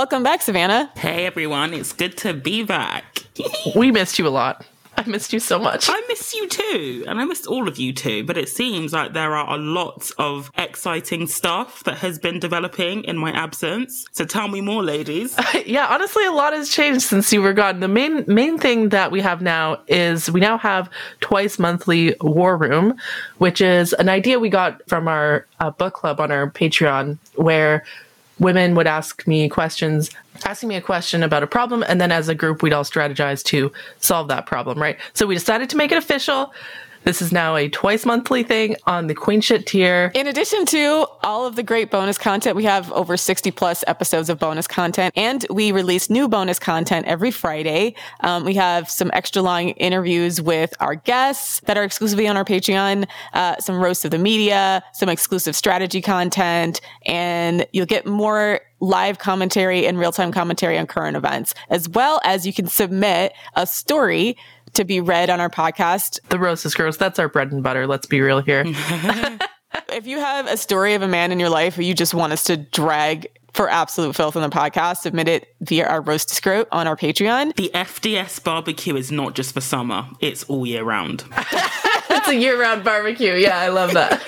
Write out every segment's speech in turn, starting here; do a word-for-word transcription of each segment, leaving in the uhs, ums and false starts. Welcome back, Savannah. Hey, everyone. It's good to be back. We missed you a lot. I missed you so much. I miss you too. And I missed all of you too. But it seems like there are a lot of exciting stuff that has been developing in my absence. So tell me more, ladies. Uh, yeah, honestly, a lot has changed since you were gone. The main main thing that we have now is we now have twice monthly War Room, which is an idea we got from our uh, book club on our Patreon, where women would ask me questions, asking me a question about a problem, and then as a group, we'd all strategize to solve that problem, right? So we decided to make it official. This is now a twice monthly thing on the Queen Shit tier. In addition to all of the great bonus content, we have over sixty plus episodes of bonus content, and we release new bonus content every Friday. Um, we have some extra long interviews with our guests that are exclusively on our Patreon, uh, some roasts of the media, some exclusive strategy content, and you'll get more live commentary and real-time commentary on current events, as well as you can submit a story to be read on our podcast. The roast is gross. That's our bread and butter. Let's be real here. If you have a story of a man in your life who you just want us to drag for absolute filth on the podcast, submit it via our roast scrote on our Patreon. The F D S barbecue is not just for summer. It's all year round. It's a year-round barbecue. Yeah, I love that.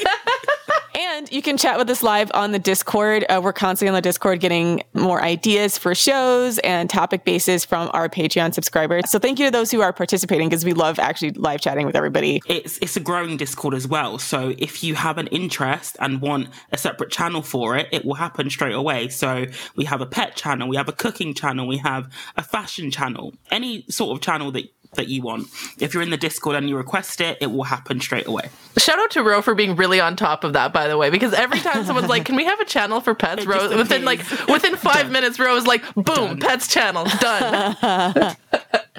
And you can chat with us live on the Discord. Uh, we're constantly on the Discord getting more ideas for shows and topic bases from our Patreon subscribers. So thank you to those who are participating, because we love actually live chatting with everybody. It's it's a growing Discord as well. So if you have an interest and want a separate channel for it, it will happen straight away. So we have a pet channel, we have a cooking channel, we have a fashion channel, any sort of channel that that you want. If you're in the Discord and you request it, it will happen straight away. Shout out to Ro for being really on top of that, by the way, because every time someone's like, can we have a channel for pets? Ro, within like within five minutes, Ro is like, boom, done. Pets channel, done.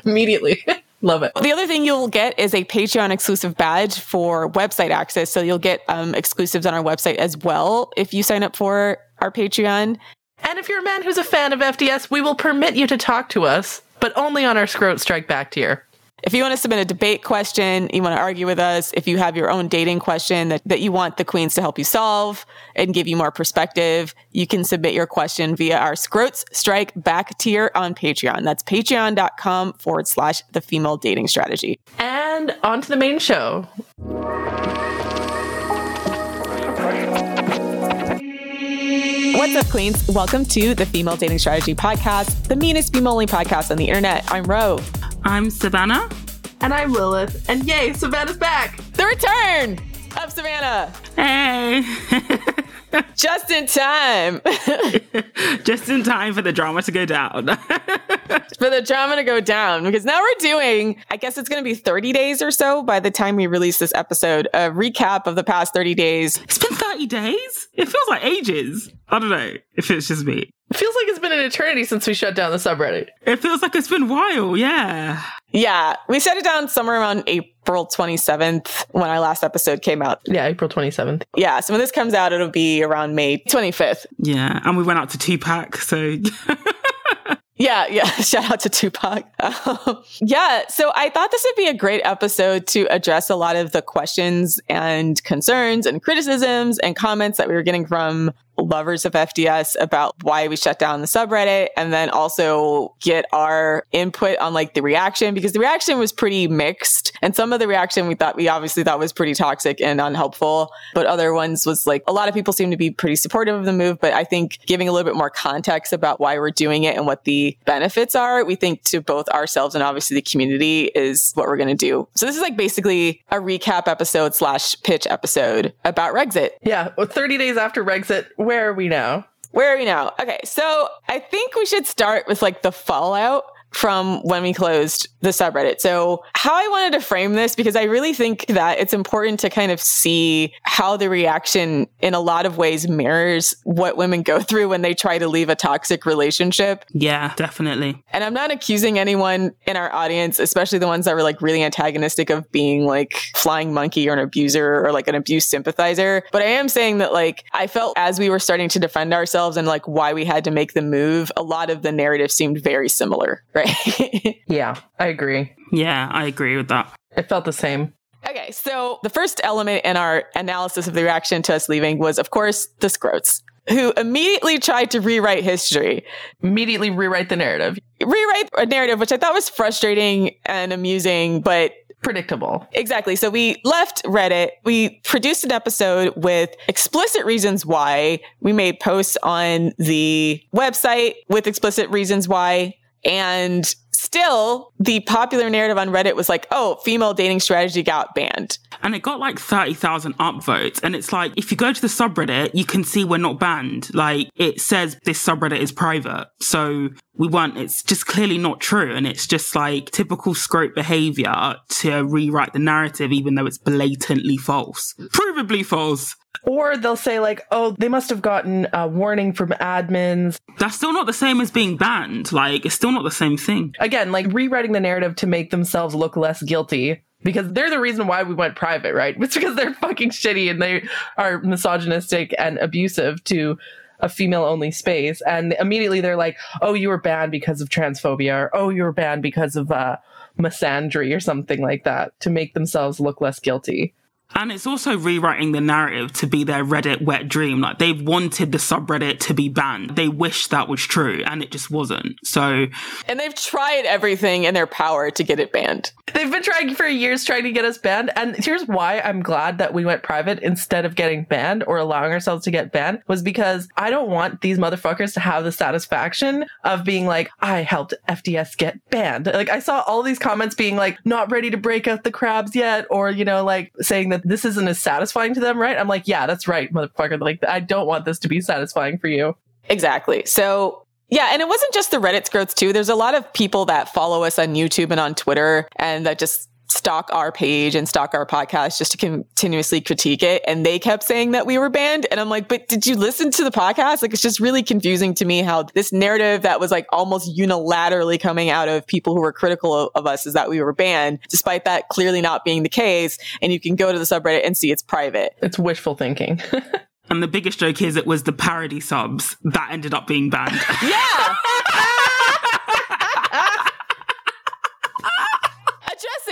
Immediately. Love it. The other thing you'll get is a Patreon exclusive badge for website access. So you'll get um, exclusives on our website as well if you sign up for our Patreon. And if you're a man who's a fan of F D S, we will permit you to talk to us, but only on our Scrote Strike Back tier. If you want to submit a debate question, you want to argue with us, if you have your own dating question that, that you want the queens to help you solve and give you more perspective, you can submit your question via our Scrotes Strike Back tier on Patreon. That's patreon.com forward slash the female dating strategy. And on to the main show. What's up, queens? Welcome to the Female Dating Strategy Podcast, the meanest female-only podcast on the internet. I'm Ro. I'm Savannah. And I'm Lilith. And yay, Savannah's back! The return of Savannah! Hey! Just in time. Just in time for the drama to go down. For the drama to go down. Because now we're doing, I guess it's going to be thirty days or so by the time we release this episode, a recap of the past thirty days. It's been thirty days? It feels like ages. I don't know if it's just me. It feels like it's been an eternity since we shut down the subreddit. It feels like it's been a while, yeah. Yeah, we shut it down somewhere around April twenty-seventh when our last episode came out. Yeah, April twenty-seventh. Yeah, so when this comes out, it'll be around May twenty-fifth. Yeah, and we went out to Tupac, so... Yeah, yeah. Shout out to Tupac. Um, yeah. So I thought this would be a great episode to address a lot of the questions and concerns and criticisms and comments that we were getting from lovers of F D S about why we shut down the subreddit, and then also get our input on like the reaction, because the reaction was pretty mixed. And some of the reaction we thought we obviously thought was pretty toxic and unhelpful, but other ones was like, a lot of people seem to be pretty supportive of the move. But I think giving a little bit more context about why we're doing it and what the benefits are, we think, to both ourselves and obviously the community, is what we're going to do. So this is like basically a recap episode slash pitch episode about Reddexit. Yeah. Well, thirty days after Reddexit, where are we now? Where are we now? Okay. So I think we should start with like the fallout from when we closed the subreddit. So how I wanted to frame this, because I really think that it's important to kind of see how the reaction in a lot of ways mirrors what women go through when they try to leave a toxic relationship. Yeah, definitely. And I'm not accusing anyone in our audience, especially the ones that were like really antagonistic, of being like flying monkey or an abuser or like an abuse sympathizer. But I am saying that like, I felt as we were starting to defend ourselves and like why we had to make the move, a lot of the narrative seemed very similar, right? Yeah, I agree. Yeah, I agree with that. It felt the same. Okay, so the first element in our analysis of the reaction to us leaving was, of course, the scrotes. who immediately tried to rewrite history. Immediately rewrite the narrative. Rewrite a narrative, which I thought was frustrating and amusing, but predictable. Exactly. So we left Reddit. We produced an episode with explicit reasons why. We made posts on the website with explicit reasons why. And still, the popular narrative on Reddit was like, oh, female dating strategy got banned. And it got like thirty thousand upvotes. And it's like, if you go to the subreddit, you can see we're not banned. Like, it says this subreddit is private. So we weren't, it's just clearly not true. And it's just like typical scrope behavior to rewrite the narrative, even though it's blatantly false. Provably false. Or they'll say like, oh, they must have gotten a warning from admins. That's still not the same as being banned. Like, it's still not the same thing. Again, like rewriting the narrative to make themselves look less guilty, because they're the reason why we went private, right? It's because they're fucking shitty and they are misogynistic and abusive to a female-only space. And immediately they're like, oh, you were banned because of transphobia, or oh, you were banned because of uh, misandry or something like that, to make themselves look less guilty. And it's also rewriting the narrative to be their Reddit wet dream. Like, they've wanted the subreddit to be banned. They wish that was true, and it just wasn't. So, and they've tried everything in their power to get it banned. They've been trying for years, trying to get us banned. And here's why I'm glad that we went private instead of getting banned or allowing ourselves to get banned, was because I don't want these motherfuckers to have the satisfaction of being like, I helped F D S get banned. Like, I saw all these comments being like, not ready to break out the crabs yet, or, you know, like saying that this isn't as satisfying to them, right? I'm like, yeah, that's right, motherfucker. Like, I don't want this to be satisfying for you. Exactly. So, yeah, and it wasn't just the Reddit's growth, too. There's a lot of people that follow us on YouTube and on Twitter and that just stalk our page and stalk our podcast just to continuously critique it. And they kept saying that we were banned. And I'm like, but did you listen to the podcast? Like, it's just really confusing to me how this narrative that was like almost unilaterally coming out of people who were critical of us is that we were banned, despite that clearly not being the case. And you can go to the subreddit and see it's private. It's wishful thinking. And the biggest joke is it was the parody subs that ended up being banned. Yeah.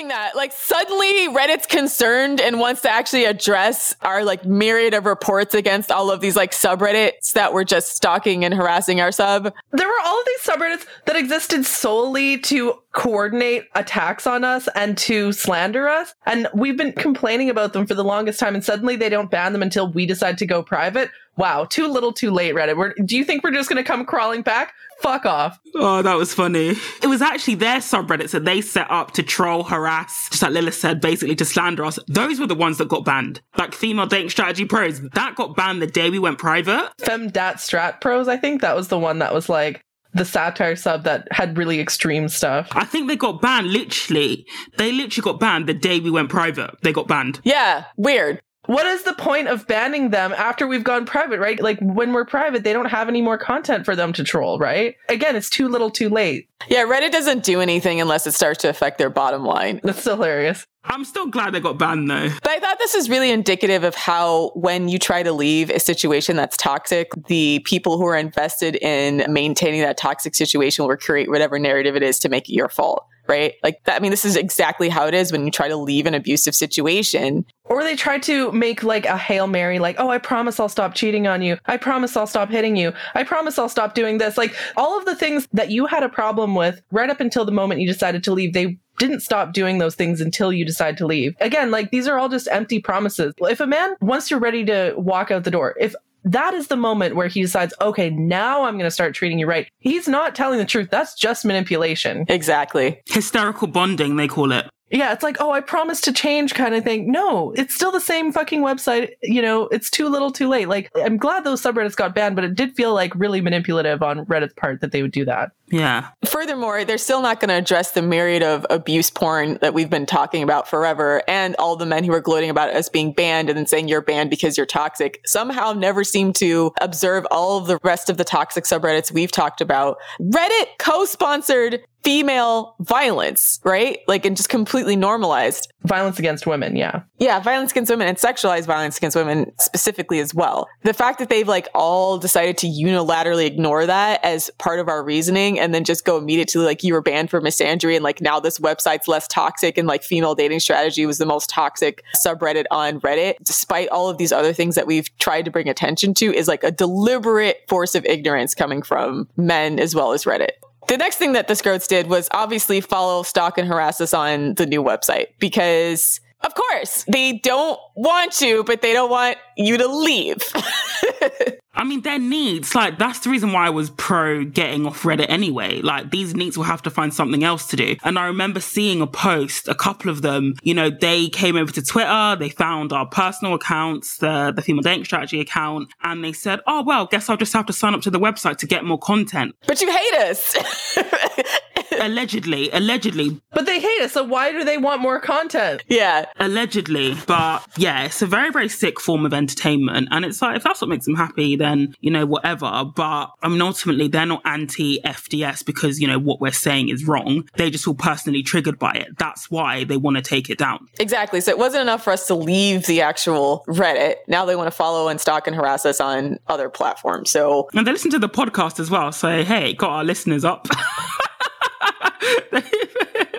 That like suddenly Reddit's concerned and wants to actually address our like myriad of reports against all of these like subreddits that were just stalking and harassing our sub. There were all of these subreddits that existed solely to coordinate attacks on us and to slander us, and we've been complaining about them for the longest time, and suddenly they don't ban them until we decide to go private. Wow, too little too late, Reddit. We're, do you think we're just going to come crawling back? Fuck off. Oh, that was funny. It was actually their subreddits that they set up to troll, harass, just like Lilith said, basically to slander us. Those were the ones that got banned. Like Female Dating Strategy Pros, that got banned the day we went private. Femdat Strat Pros, I think that was the one that was like the satire sub that had really extreme stuff. I think they got banned, literally. They literally got banned the day we went private. They got banned. Yeah, weird. What is the point of banning them after we've gone private, right? Like, when we're private, they don't have any more content for them to troll, right? Again, it's too little too late. Yeah, Reddit doesn't do anything unless it starts to affect their bottom line. That's hilarious. I'm still glad they got banned, though. But I thought this is really indicative of how when you try to leave a situation that's toxic, the people who are invested in maintaining that toxic situation will create whatever narrative it is to make it your fault. Right? Like, that, I mean, this is exactly how it is when you try to leave an abusive situation. Or they try to make like a Hail Mary, like, oh, I promise I'll stop cheating on you. I promise I'll stop hitting you. I promise I'll stop doing this. Like, all of the things that you had a problem with right up until the moment you decided to leave, they didn't stop doing those things until you decide to leave. Again, like, these are all just empty promises. If a man, once you're ready to walk out the door, if that is the moment where he decides, okay, now I'm going to start treating you right, he's not telling the truth. That's just manipulation. Exactly. Hysterical bonding, they call it. Yeah, it's like, oh, I promise to change kind of thing. No, it's still the same fucking website. You know, it's too little too late. Like, I'm glad those subreddits got banned, but it did feel like really manipulative on Reddit's part that they would do that. Yeah. Furthermore, they're still not going to address the myriad of abuse porn that we've been talking about forever, and all the men who are gloating about us being banned and then saying you're banned because you're toxic somehow never seem to observe all of the rest of the toxic subreddits we've talked about. Reddit co-sponsored female violence, right? Like, and just completely normalized. Violence against women, yeah. Yeah, violence against women and sexualized violence against women specifically as well. The fact that they've like all decided to unilaterally ignore that as part of our reasoning and then just go immediately like, you were banned for misandry and like now this website's less toxic and like Female Dating Strategy was the most toxic subreddit on Reddit, despite all of these other things that we've tried to bring attention to, is like a deliberate force of ignorance coming from men as well as Reddit. The next thing that the Scrotes did was obviously follow, stalk, and harass us on the new website because, of course, they don't want you, but they don't want you to leave. I mean, their needs, like, that's the reason why I was pro getting off Reddit anyway. Like, these needs will have to find something else to do. And I remember seeing a post, a couple of them, you know, they came over to Twitter, they found our personal accounts, the, the Female Dating Strategy account, and they said, oh, well, guess I'll just have to sign up to the website to get more content. But you hate us. Allegedly, allegedly. But they hate us, so why do they want more content? Yeah. Allegedly. But yeah, it's a very, very sick form of entertainment. And it's like, if that's what makes them happy, then, you know, whatever. But I mean, ultimately, they're not anti-F D S because, you know, what we're saying is wrong. They just feel personally triggered by it. That's why they want to take it down. Exactly. So it wasn't enough for us to leave the actual Reddit. Now they want to follow and stalk and harass us on other platforms. So. And they listen to the podcast as well. So, hey, got our listeners up.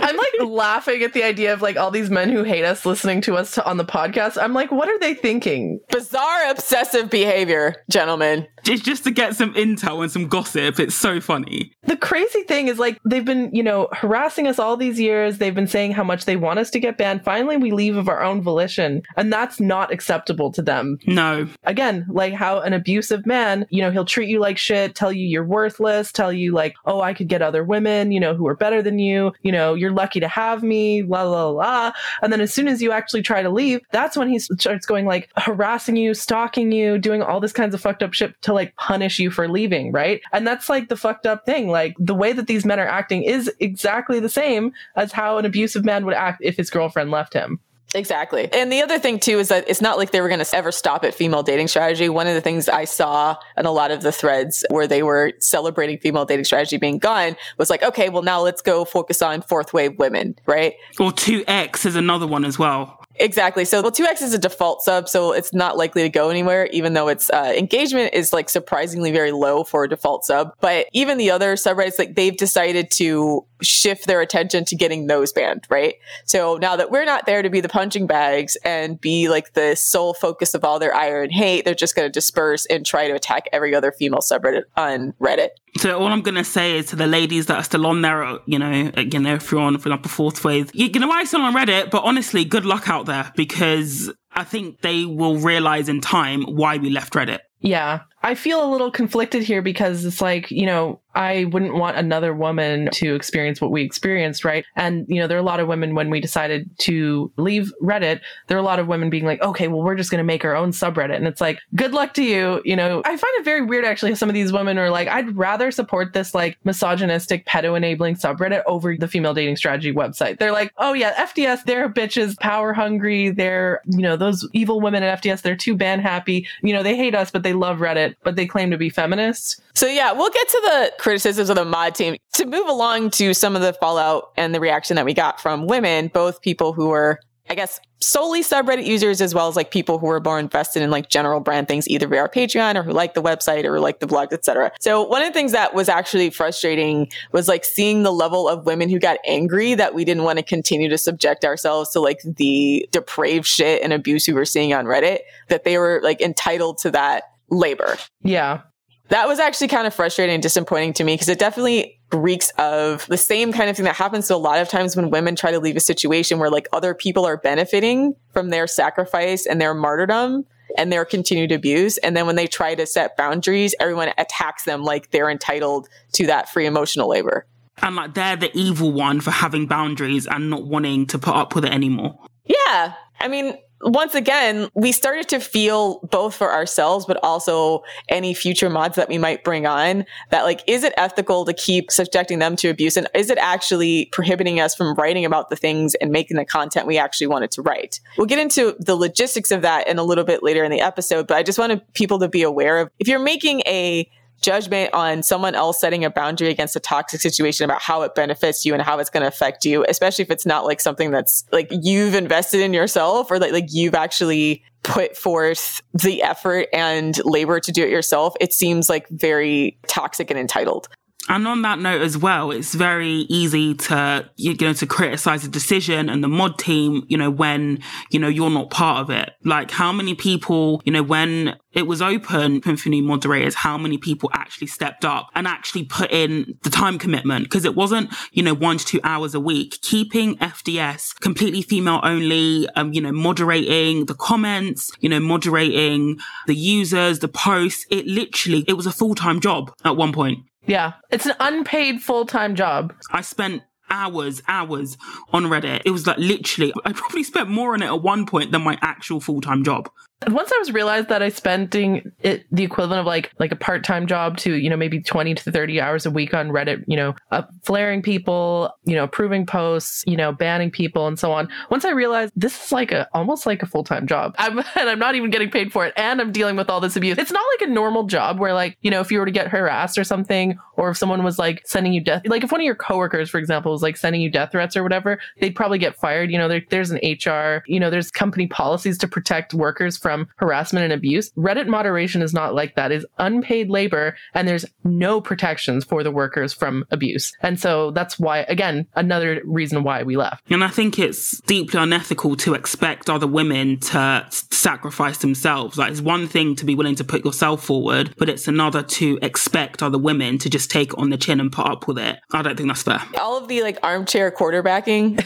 I'm like laughing at the idea of like all these men who hate us listening to us to, on the podcast. I'm like, what are they thinking? Bizarre obsessive behavior, gentlemen. It's just to get some intel and some gossip. It's so funny. The crazy thing is like they've been, you know, harassing us all these years. They've been saying how much they want us to get banned. Finally, we leave of our own volition, and that's not acceptable to them. No. Again, like how an abusive man, you know, he'll treat you like shit, tell you you're worthless, tell you like, oh, I could get other women, you know, who are better than you, you know, you're lucky to have me, la, la, la. And then as soon as you actually try to leave, that's when he starts going like harassing you, stalking you, doing all this kinds of fucked up shit to like punish you for leaving, right? And that's like the fucked up thing. Like the way that these men are acting is exactly the same as how an abusive man would act if his girlfriend left him. Exactly. And the other thing too is that it's not like they were going to ever stop at Female Dating Strategy. One of the things I saw in a lot of the threads where they were celebrating Female Dating Strategy being gone was like, okay, well now let's go focus on fourth wave women, right? Or two X is another one as well. Exactly. So, well, two X is a default sub, so it's not likely to go anywhere, even though its uh, engagement is like surprisingly very low for a default sub. But even the other subreddits, like they've decided to shift their attention to getting those banned, right? So now that we're not there to be the punching bags and be like the sole focus of all their ire and hate, they're just going to disperse and try to attack every other female subreddit on Reddit. So all I'm going to say is to the ladies that are still on there, you know, you know, if you're on, for example, fourth wave, you're going to still on Reddit, but honestly, good luck out there because I think they will realize in time why we left Reddit. Yeah. I feel a little conflicted here because it's like, you know, I wouldn't want another woman to experience what we experienced, right? And, you know, there are a lot of women when we decided to leave Reddit, there are a lot of women being like, okay, well, we're just going to make our own subreddit. And it's like, good luck to you. You know, I find it very weird, actually, some of these women are like, I'd rather support this like misogynistic pedo-enabling subreddit over the Female Dating Strategy website. They're like, oh yeah, F D S, they're bitches, power hungry. They're, you know, those evil women at F D S, they're too ban happy. You know, they hate us, but they love Reddit. But they claim to be feminists. So yeah, we'll get to the criticisms of the mod team. To move along to some of the fallout and the reaction that we got from women, both people who were, I guess, solely subreddit users, as well as like people who were more invested in like general brand things, either via our Patreon or who like the website or like the blog, et cetera. So one of the things that was actually frustrating was like seeing the level of women who got angry that we didn't want to continue to subject ourselves to like the depraved shit and abuse we were seeing on Reddit, that they were like entitled to that labor. Yeah. That was actually kind of frustrating and disappointing to me because it definitely reeks of the same kind of thing that happens to a lot of times when women try to leave a situation where like other people are benefiting from their sacrifice and their martyrdom and their continued abuse. And then when they try to set boundaries, everyone attacks them like they're entitled to that free emotional labor. And like they're the evil one for having boundaries and not wanting to put up with it anymore. Yeah. I mean, once again, we started to feel both for ourselves, but also any future mods that we might bring on that like, is it ethical to keep subjecting them to abuse? And is it actually prohibiting us from writing about the things and making the content we actually wanted to write? We'll get into the logistics of that in a little bit later in the episode, but I just wanted people to be aware of if you're making a judgment on someone else setting a boundary against a toxic situation about how it benefits you and how it's going to affect you, especially if it's not like something that's like you've invested in yourself or like, like you've actually put forth the effort and labor to do it yourself. It seems like very toxic and entitled. And on that note as well, it's very easy to, you know, to criticize a decision and the mod team, you know, when, you know, you're not part of it. Like how many people, you know, when it was open for new moderators, how many people actually stepped up and actually put in the time commitment? Because it wasn't, you know, one to two hours a week. Keeping F D S completely female only, um, you know, moderating the comments, you know, moderating the users, the posts. It literally, it was a full-time job at one point. Yeah, it's an unpaid full-time job. I spent hours, hours on Reddit. It was like literally, I probably spent more on it at one point than my actual full-time job. Once I was realized that I spending it the equivalent of like like a part-time job to, you know, maybe twenty to thirty hours a week on Reddit, you know, uh, flaring people, you know, approving posts, you know, banning people and so on. Once I realized this is like a almost like a full-time job, I'm, and I'm not even getting paid for it. And I'm dealing with all this abuse. It's not like a normal job where like, you know, if you were to get harassed or something, or if someone was like sending you death, like if one of your coworkers, for example, was like sending you death threats or whatever, they'd probably get fired. You know, there, there's an H R, you know, there's company policies to protect workers from From harassment and abuse. Reddit moderation is not like that. It's unpaid labor and there's no protections for the workers from abuse. And so that's why, again, another reason why we left. And I think it's deeply unethical to expect other women to sacrifice themselves. Like, it's one thing to be willing to put yourself forward, but it's another to expect other women to just take it on the chin and put up with it. I don't think that's fair. All of the like armchair quarterbacking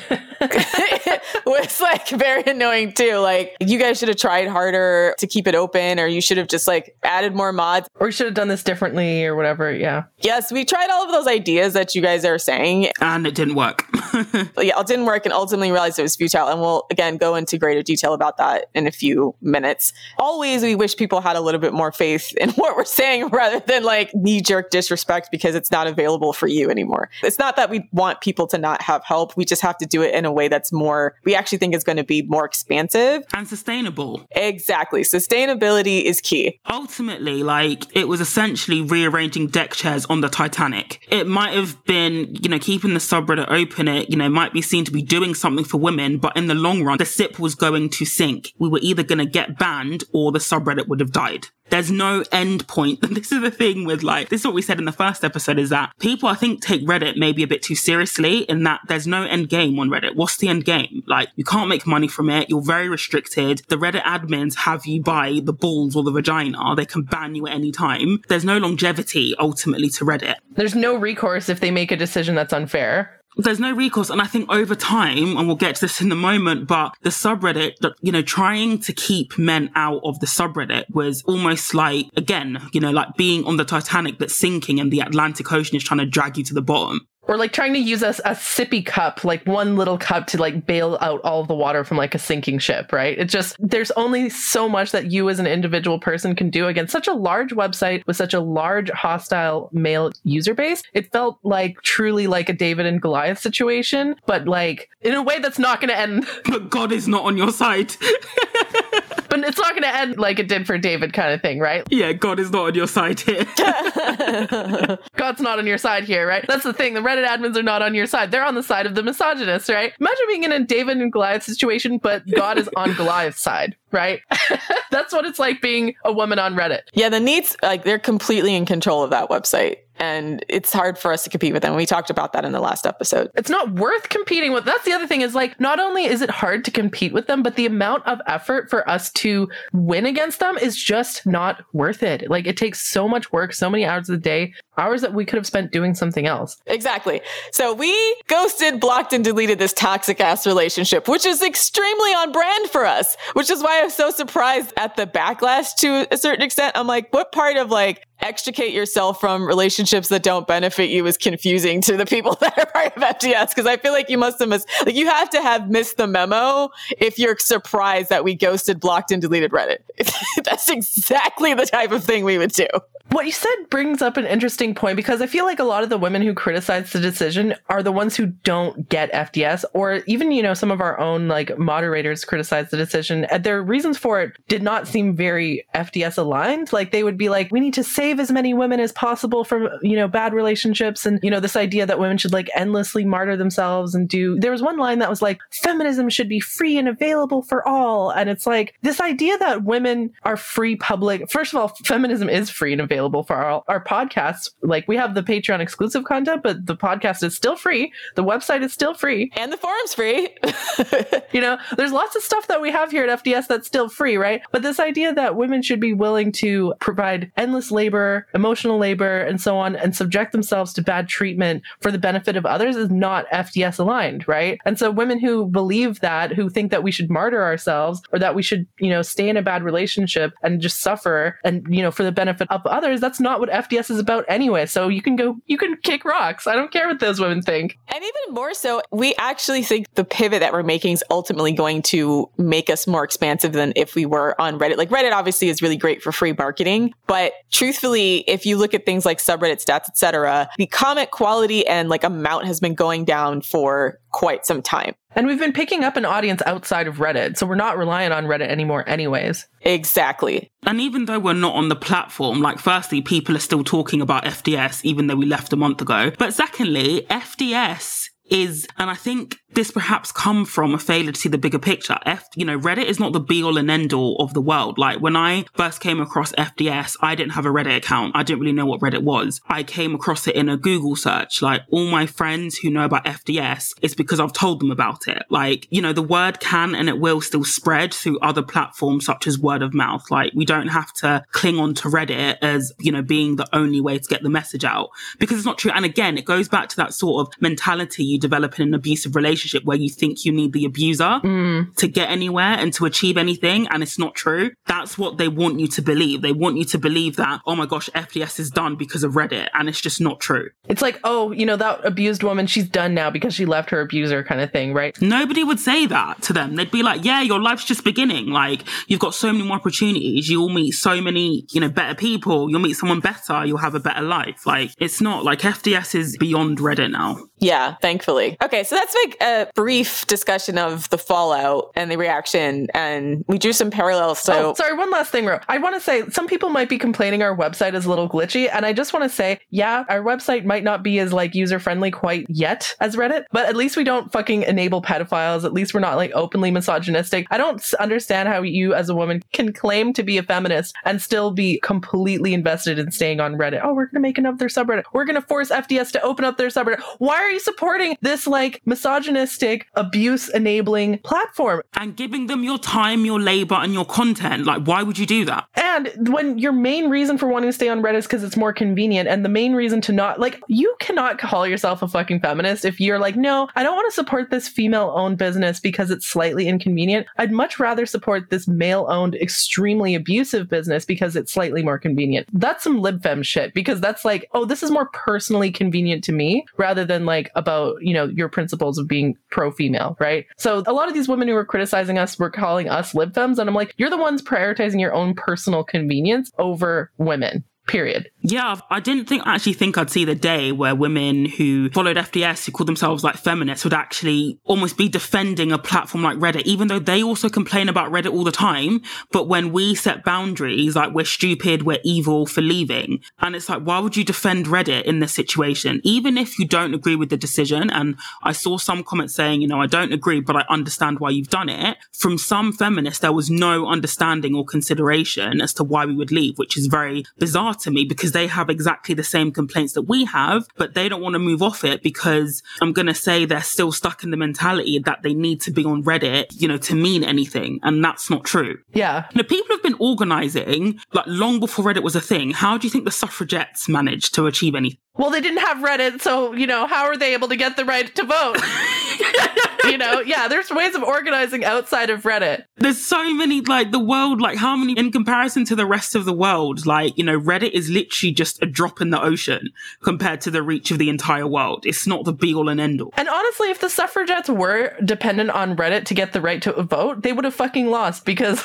was like very annoying too. Like, you guys should have tried harder to keep it open, or you should have just like added more mods, or you should have done this differently or whatever. Yeah. Yes, we tried all of those ideas that you guys are saying. And it didn't work. Yeah, it didn't work and ultimately realized it was futile. And we'll, again, go into greater detail about that in a few minutes. Always, we wish people had a little bit more faith in what we're saying rather than like knee-jerk disrespect because it's not available for you anymore. It's not that we want people to not have help. We just have to do it in a way that's more, we actually think is going to be more expansive. And sustainable. Exactly. Sustainability is key. Ultimately, like, it was essentially rearranging deck chairs on the Titanic. It might have been, you know, keeping the subreddit open. It, you know, might be seen to be doing something for women, but in the long run, the ship was going to sink. We were either going to get banned or the subreddit would have died. There's no end point. This is the thing with like, this is what we said in the first episode, is that people, I think, take Reddit maybe a bit too seriously in that there's no end game on Reddit. What's the end game? Like, you can't make money from it. You're very restricted. The Reddit admins have you by the balls or the vagina. They can ban you at any time. There's no longevity ultimately to Reddit. There's no recourse if they make a decision that's unfair. There's no recourse. And I think over time, and we'll get to this in a moment, but the subreddit, you know, trying to keep men out of the subreddit was almost like, again, you know, like being on the Titanic that's sinking and the Atlantic Ocean is trying to drag you to the bottom. Or like trying to use a, a sippy cup, like one little cup to like bail out all the water from like a sinking ship, right? It's just, there's only so much that you as an individual person can do against such a large website with such a large hostile male user base. It felt like truly like a David and Goliath situation, but like in a way that's not going to end. But God is not on your side. But it's not going to end like it did for David kind of thing, right? Yeah, God is not on your side here. God's not on your side here, right? That's the thing. The Reddit admins are not on your side. They're on the side of the misogynist, right? Imagine being in a David and Goliath situation, but God is on Goliath's side, right? That's what it's like being a woman on Reddit. Yeah, the needs, like they're completely in control of that website. And it's hard for us to compete with them. We talked about that in the last episode. It's not worth competing with. That's the other thing is like, not only is it hard to compete with them, but the amount of effort for us to win against them is just not worth it. Like it takes so much work, so many hours of the day, hours that we could have spent doing something else. Exactly. So we ghosted, blocked, and deleted this toxic ass relationship, which is extremely on brand for us, which is why I'm so surprised at the backlash to a certain extent. I'm like, what part of like, extricate yourself from relationships that don't benefit you is confusing to the people that are part of F D S, because I feel like you must have missed, like you have to have missed the memo if you're surprised that we ghosted, blocked, and deleted Reddit. That's exactly the type of thing we would do. What you said brings up an interesting point, because I feel like a lot of the women who criticize the decision are the ones who don't get F D S, or even, you know, some of our own like moderators criticize the decision and their reasons for it did not seem very F D S aligned. Like they would be like, we need to save save as many women as possible from, you know, bad relationships. And, you know, this idea that women should like endlessly martyr themselves and do, there was one line that was like, feminism should be free and available for all. And it's like this idea that women are free public. First of all, feminism is free and available for all. Our podcasts, like we have the Patreon exclusive content, but the podcast is still free. The website is still free. And the forum's free. You know, there's lots of stuff that we have here at F D S that's still free, right? But this idea that women should be willing to provide endless labor, emotional labor, and so on, and subject themselves to bad treatment for the benefit of others is not F D S aligned, right? And so women who believe that, who think that we should martyr ourselves or that we should, you know, stay in a bad relationship and just suffer and, you know, for the benefit of others, that's not what F D S is about anyway. So you can go, you can kick rocks. I don't care what those women think. And even more so, we actually think the pivot that we're making is ultimately going to make us more expansive than if we were on Reddit. Like Reddit obviously is really great for free marketing, but truthfully, if you look at things like subreddit stats, et cetera, the comment quality and like amount has been going down for quite some time. And we've been picking up an audience outside of Reddit, so we're not reliant on Reddit anymore anyways. Exactly. And even though we're not on the platform, like firstly, people are still talking about F D S, even though we left a month ago. But secondly, F D S is, and I think this perhaps come from a failure to see the bigger picture. F, you know, Reddit is not the be all and end all of the world. Like when I first came across F D S, I didn't have a Reddit account. I didn't really know what Reddit was. I came across it in a Google search. Like all my friends who know about F D S, it's because I've told them about it. Like, you know, the word can and it will still spread through other platforms such as word of mouth. Like we don't have to cling on to Reddit as, you know, being the only way to get the message out because it's not true. And again, it goes back to that sort of mentality you develop in an abusive relationship where you think you need the abuser mm. to get anywhere and to achieve anything, and it's not true. That's what they want you to believe. They want you to believe that, oh my gosh, F D S is done because of Reddit, and it's just not true. It's like, oh, you know, that abused woman, she's done now because she left her abuser kind of thing, right? Nobody would say that to them. They'd be like, yeah, your life's just beginning. Like, you've got so many more opportunities. You'll meet so many, you know, better people. You'll meet someone better. You'll have a better life. Like, it's not like F D S is beyond Reddit now. Yeah, thankfully. Okay, so that's like a brief discussion of the fallout and the reaction, and we drew some parallels. So, oh, sorry, one last thing, Ro. I want to say some people might be complaining our website is a little glitchy, and I just want to say, yeah, our website might not be as like user friendly quite yet as Reddit, but at least we don't fucking enable pedophiles. At least we're not like openly misogynistic. I don't understand how you as a woman can claim to be a feminist and still be completely invested in staying on Reddit. Oh, we're gonna make another subreddit. We're gonna force F D S to open up their subreddit. Why are you supporting this like misogynistic, abuse enabling platform and giving them your time, your labor, and your content? Like, why would you do that? And when your main reason for wanting to stay on Reddit is because it's more convenient, and the main reason to not, like, you cannot call yourself a fucking feminist if you're like, no, I don't want to support this female-owned business because it's slightly inconvenient. I'd much rather support this male-owned, extremely abusive business because it's slightly more convenient. That's some libfem shit, because that's like, oh, this is more personally convenient to me rather than like about, you know, your principles of being pro-female, right? So a lot of these women who were criticizing us were calling us libfems, and I'm like, you're the ones prioritizing your own personal convenience over women. Period. Yeah, I didn't think, I actually think I'd see the day where women who followed F D S, who called themselves like feminists, would actually almost be defending a platform like Reddit, even though they also complain about Reddit all the time. But when we set boundaries, like we're stupid, we're evil for leaving. And it's like, why would you defend Reddit in this situation? Even if you don't agree with the decision. And I saw some comments saying, you know, I don't agree, but I understand why you've done it. From some feminists, there was no understanding or consideration as to why we would leave, which is very bizarre to me, because they have exactly the same complaints that we have, but they don't want to move off it because I'm going to say they're still stuck in the mentality that they need to be on Reddit, you know, to mean anything. And that's not true. Yeah. Now, people have been organizing like long before Reddit was a thing. How do you think the suffragettes managed to achieve anything? Well, they didn't have Reddit, so, you know, how are they able to get the right to vote? You know, yeah, there's ways of organizing outside of Reddit. There's so many, like, the world, like, how many, in comparison to the rest of the world, like, you know, Reddit is literally just a drop in the ocean compared to the reach of the entire world. It's not the be-all and end-all. And honestly, if the suffragettes were dependent on Reddit to get the right to vote, they would have fucking lost, because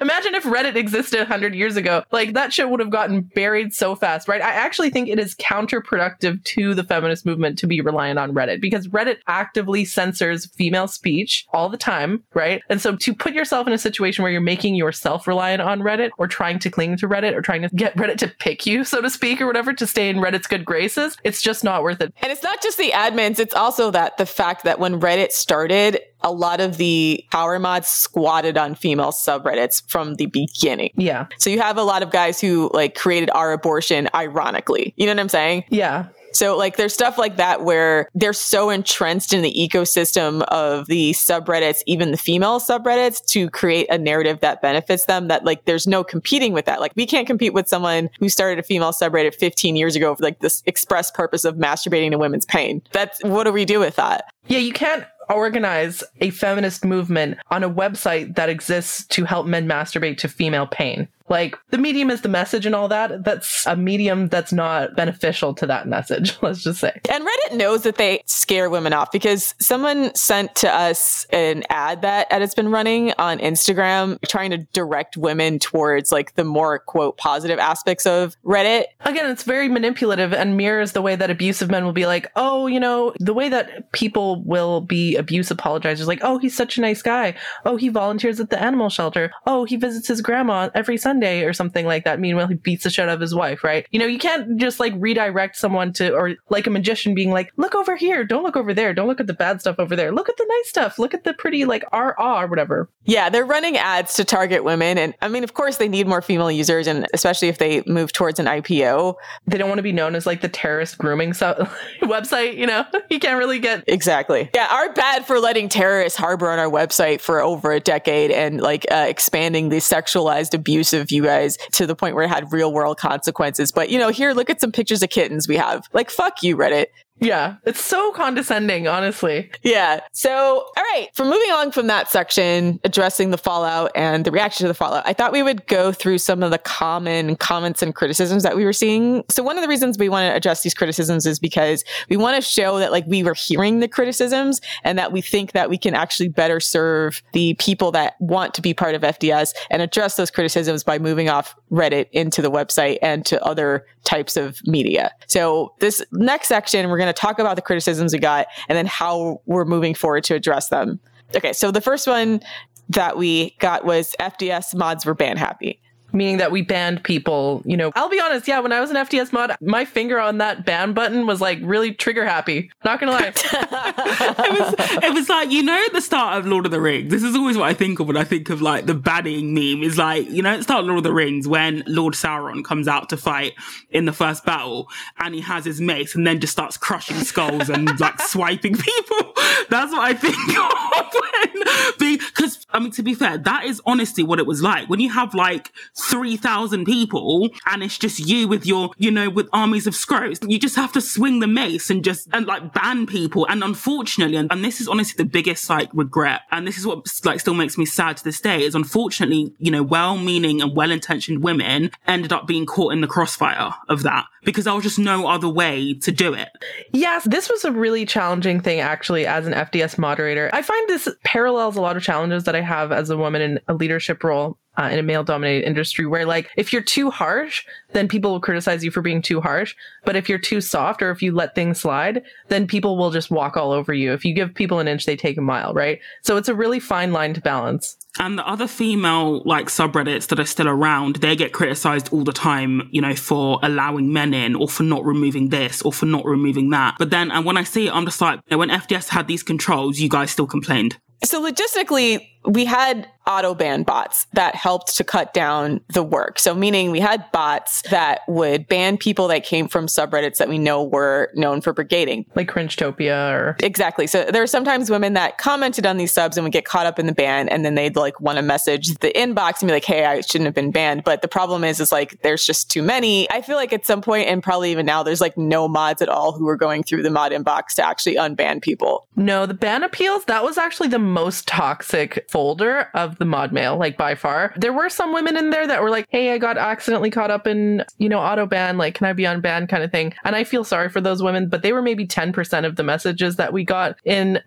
Imagine if Reddit existed one hundred years ago. Like, that shit would have gotten buried so fast, right? I actually think it is counterproductive to the feminist movement to be reliant on Reddit, because Reddit actively censors female speech all the time, right? And so to put yourself in a situation where you're making yourself reliant on Reddit, or trying to cling to Reddit, or trying to get Reddit to pick you, so to speak, or whatever, to stay in Reddit's good graces, it's just not worth it. And it's not just the admins, it's also that the fact that when Reddit started, a lot of the power mods squatted on female subreddits from the beginning. Yeah. So you have a lot of guys who like created Our Abortion ironically. You know what I'm saying? Yeah. So like there's stuff like that where they're so entrenched in the ecosystem of the subreddits, even the female subreddits, to create a narrative that benefits them, that like there's no competing with that. Like we can't compete with someone who started a female subreddit fifteen years ago for like this express purpose of masturbating to women's pain. That's, what do we do with that? Yeah, you can't organize a feminist movement on a website that exists to help men masturbate to female pain. Like, the medium is the message and all that. That's a medium that's not beneficial to that message, let's just say. And Reddit knows that they scare women off, because someone sent to us an ad that it's been running on Instagram trying to direct women towards like the more, quote, positive aspects of Reddit. Again, it's very manipulative and mirrors the way that abusive men will be like, oh, you know, the way that people will be abuse apologizers, like, oh, he's such a nice guy. Oh, he volunteers at the animal shelter. Oh, he visits his grandma every Sunday. Day or something like that. Meanwhile, he beats the shit out of his wife, right? You know, you can't just like redirect someone to, or like a magician being like, look over here, don't look over there, don't look at the bad stuff over there, look at the nice stuff, look at the pretty, like, R R or whatever. Yeah, they're running ads to target women. And I mean, of course, they need more female users, and especially if they move towards an I P O. They don't want to be known as like the terrorist grooming so- website, you know? You can't really get... Exactly. Yeah, our bad for letting terrorists harbor on our website for over a decade and like uh, expanding the sexualized abuse of you guys to the point where it had real world consequences. But, you know, here, look at some pictures of kittens we have. Like, fuck you, Reddit. Yeah, it's so condescending, honestly. Yeah. So, all right, from moving on from that section, addressing the fallout and the reaction to the fallout, I thought we would go through some of the common comments and criticisms that we were seeing. So one of the reasons we want to address these criticisms is because we want to show that like we were hearing the criticisms and that we think that we can actually better serve the people that want to be part of F D S and address those criticisms by moving off Reddit into the website and to other types of media. So this next section, we're going to to talk about the criticisms we got and then how we're moving forward to address them. Okay, so the first one that we got was F D S mods were ban happy. Meaning that we banned people, you know. I'll be honest, yeah, when I was an F D S mod, my finger on that ban button was like really trigger happy. Not gonna lie. it was it was like, you know, at the start of Lord of the Rings, this is always what I think of when I think of like the banning meme, is like, you know, at the start of Lord of the Rings, when Lord Sauron comes out to fight in the first battle and he has his mace and then just starts crushing skulls and like swiping people. That's what I think of. Because, I mean, to be fair, that is honestly what it was like. When you have like three thousand people and it's just you with your, you know, with armies of scrotes, you just have to swing the mace and just, and like ban people. And unfortunately, and, and this is honestly the biggest like regret, and this is what like still makes me sad to this day, is unfortunately, you know, well-meaning and well-intentioned women ended up being caught in the crossfire of that, because there was just no other way to do it. Yes, this was a really challenging thing actually as an F D S moderator. I find this parallels a lot of challenges that I have as a woman in a leadership role. Uh, in a male-dominated industry where, like, if you're too harsh, then people will criticize you for being too harsh. But if you're too soft, or if you let things slide, then people will just walk all over you. If you give people an inch, they take a mile, right? So it's a really fine line to balance. And the other female, like, subreddits that are still around, they get criticized all the time, you know, for allowing men in, or for not removing this, or for not removing that. But then, and when I see it, I'm just like, you know, when F D S had these controls, you guys still complained. So logistically, we had auto-ban bots that helped to cut down the work. So meaning we had bots that would ban people that came from subreddits that we know were known for brigading. Like Cringetopia or... Exactly. So there are sometimes women that commented on these subs and would get caught up in the ban, and then they'd like want to message the inbox and be like, hey, I shouldn't have been banned. But the problem is, is like, there's just too many. I feel like at some point, and probably even now, there's like no mods at all who are going through the mod inbox to actually unban people. No, the ban appeals, that was actually the most toxic folder of the mod mail, like by far. There were some women in there that were like, hey, I got accidentally caught up in, you know, auto ban, like, can I be unbanned kind of thing. And I feel sorry for those women, but they were maybe ten percent of the messages that we got in,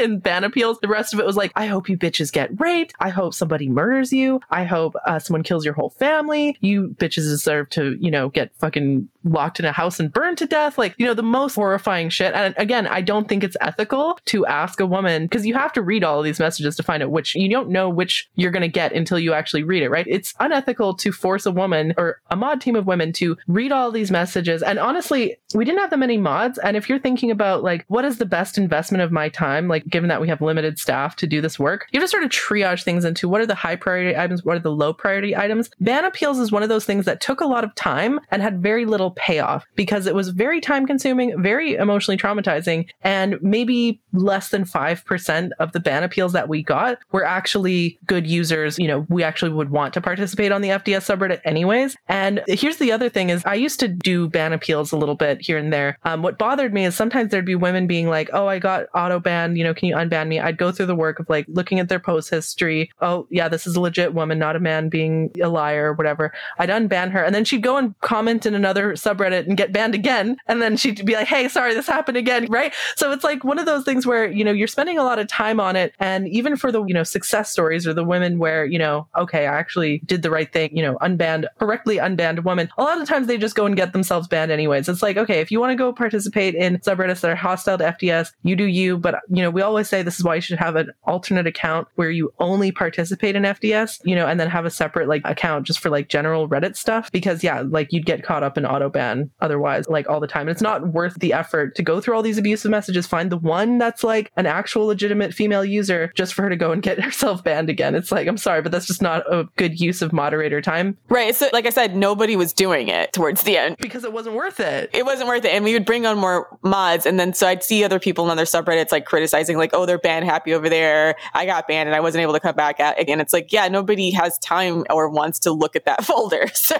in ban appeals. The rest of it was like, I hope you bitches get raped. I hope somebody murders you. I hope uh, someone kills your whole family. You bitches deserve to, you know, get fucking locked in a house and burned to death. Like, you know, the most horrifying shit. And again, I don't think it's ethical to ask a woman, because you have to read all of these messages to find out which, you don't know which you're going to get until you actually read it, right? It's unethical to force a woman or a mod team of women to read all these messages. And honestly, we didn't have that many mods. And if you're thinking about like, what is the best investment of my time? Like, given that we have limited staff to do this work, you have to sort of triage things into what are the high priority items? What are the low priority items? Ban appeals is one of those things that took a lot of time and had very little payoff because it was very time consuming, very emotionally traumatizing, and maybe less than five percent of the ban appeals that we got were actually good users. You know, we actually would want to participate on the F D S subreddit anyways. And here's the other thing is I used to do ban appeals a little bit here and there. Um, what bothered me is sometimes there'd be women being like, oh, I got auto banned, you know, can you unban me? I'd go through the work of like looking at their post history. Oh yeah, this is a legit woman, not a man being a liar or whatever. I'd unban her. And then she'd go and comment in another subreddit and get banned again. And then she'd be like, hey, sorry, this happened again. Right. So it's like one of those things where, you know, you're spending a lot of time on it. And even for the, you know, success stories or the women where, you know, okay, I actually did the right thing, you know, unbanned, correctly unbanned women. A lot of times they just go and get themselves banned anyways. It's like, okay, if you want to go participate in subreddits that are hostile to F D S, you do you. But, you know, we always say this is why you should have an alternate account where you only participate in F D S, you know, and then have a separate like account just for like general Reddit stuff. Because yeah, like you'd get caught up in auto ban otherwise like all the time. And it's not worth the effort to go through all these abusive messages, find the one that's like an actual legitimate female user just for her to go and get herself banned again. It's like, I'm sorry, but that's just not a good use of moderator time. Right. So like I said, nobody was doing it towards the end because it wasn't worth it. It wasn't worth it. And we would bring on more mods. And then so I'd see other people in other subreddits like criticizing like, oh, they're banned happy over there. I got banned and I wasn't able to come back at again. It's like, yeah, nobody has time or wants to look at that folder. So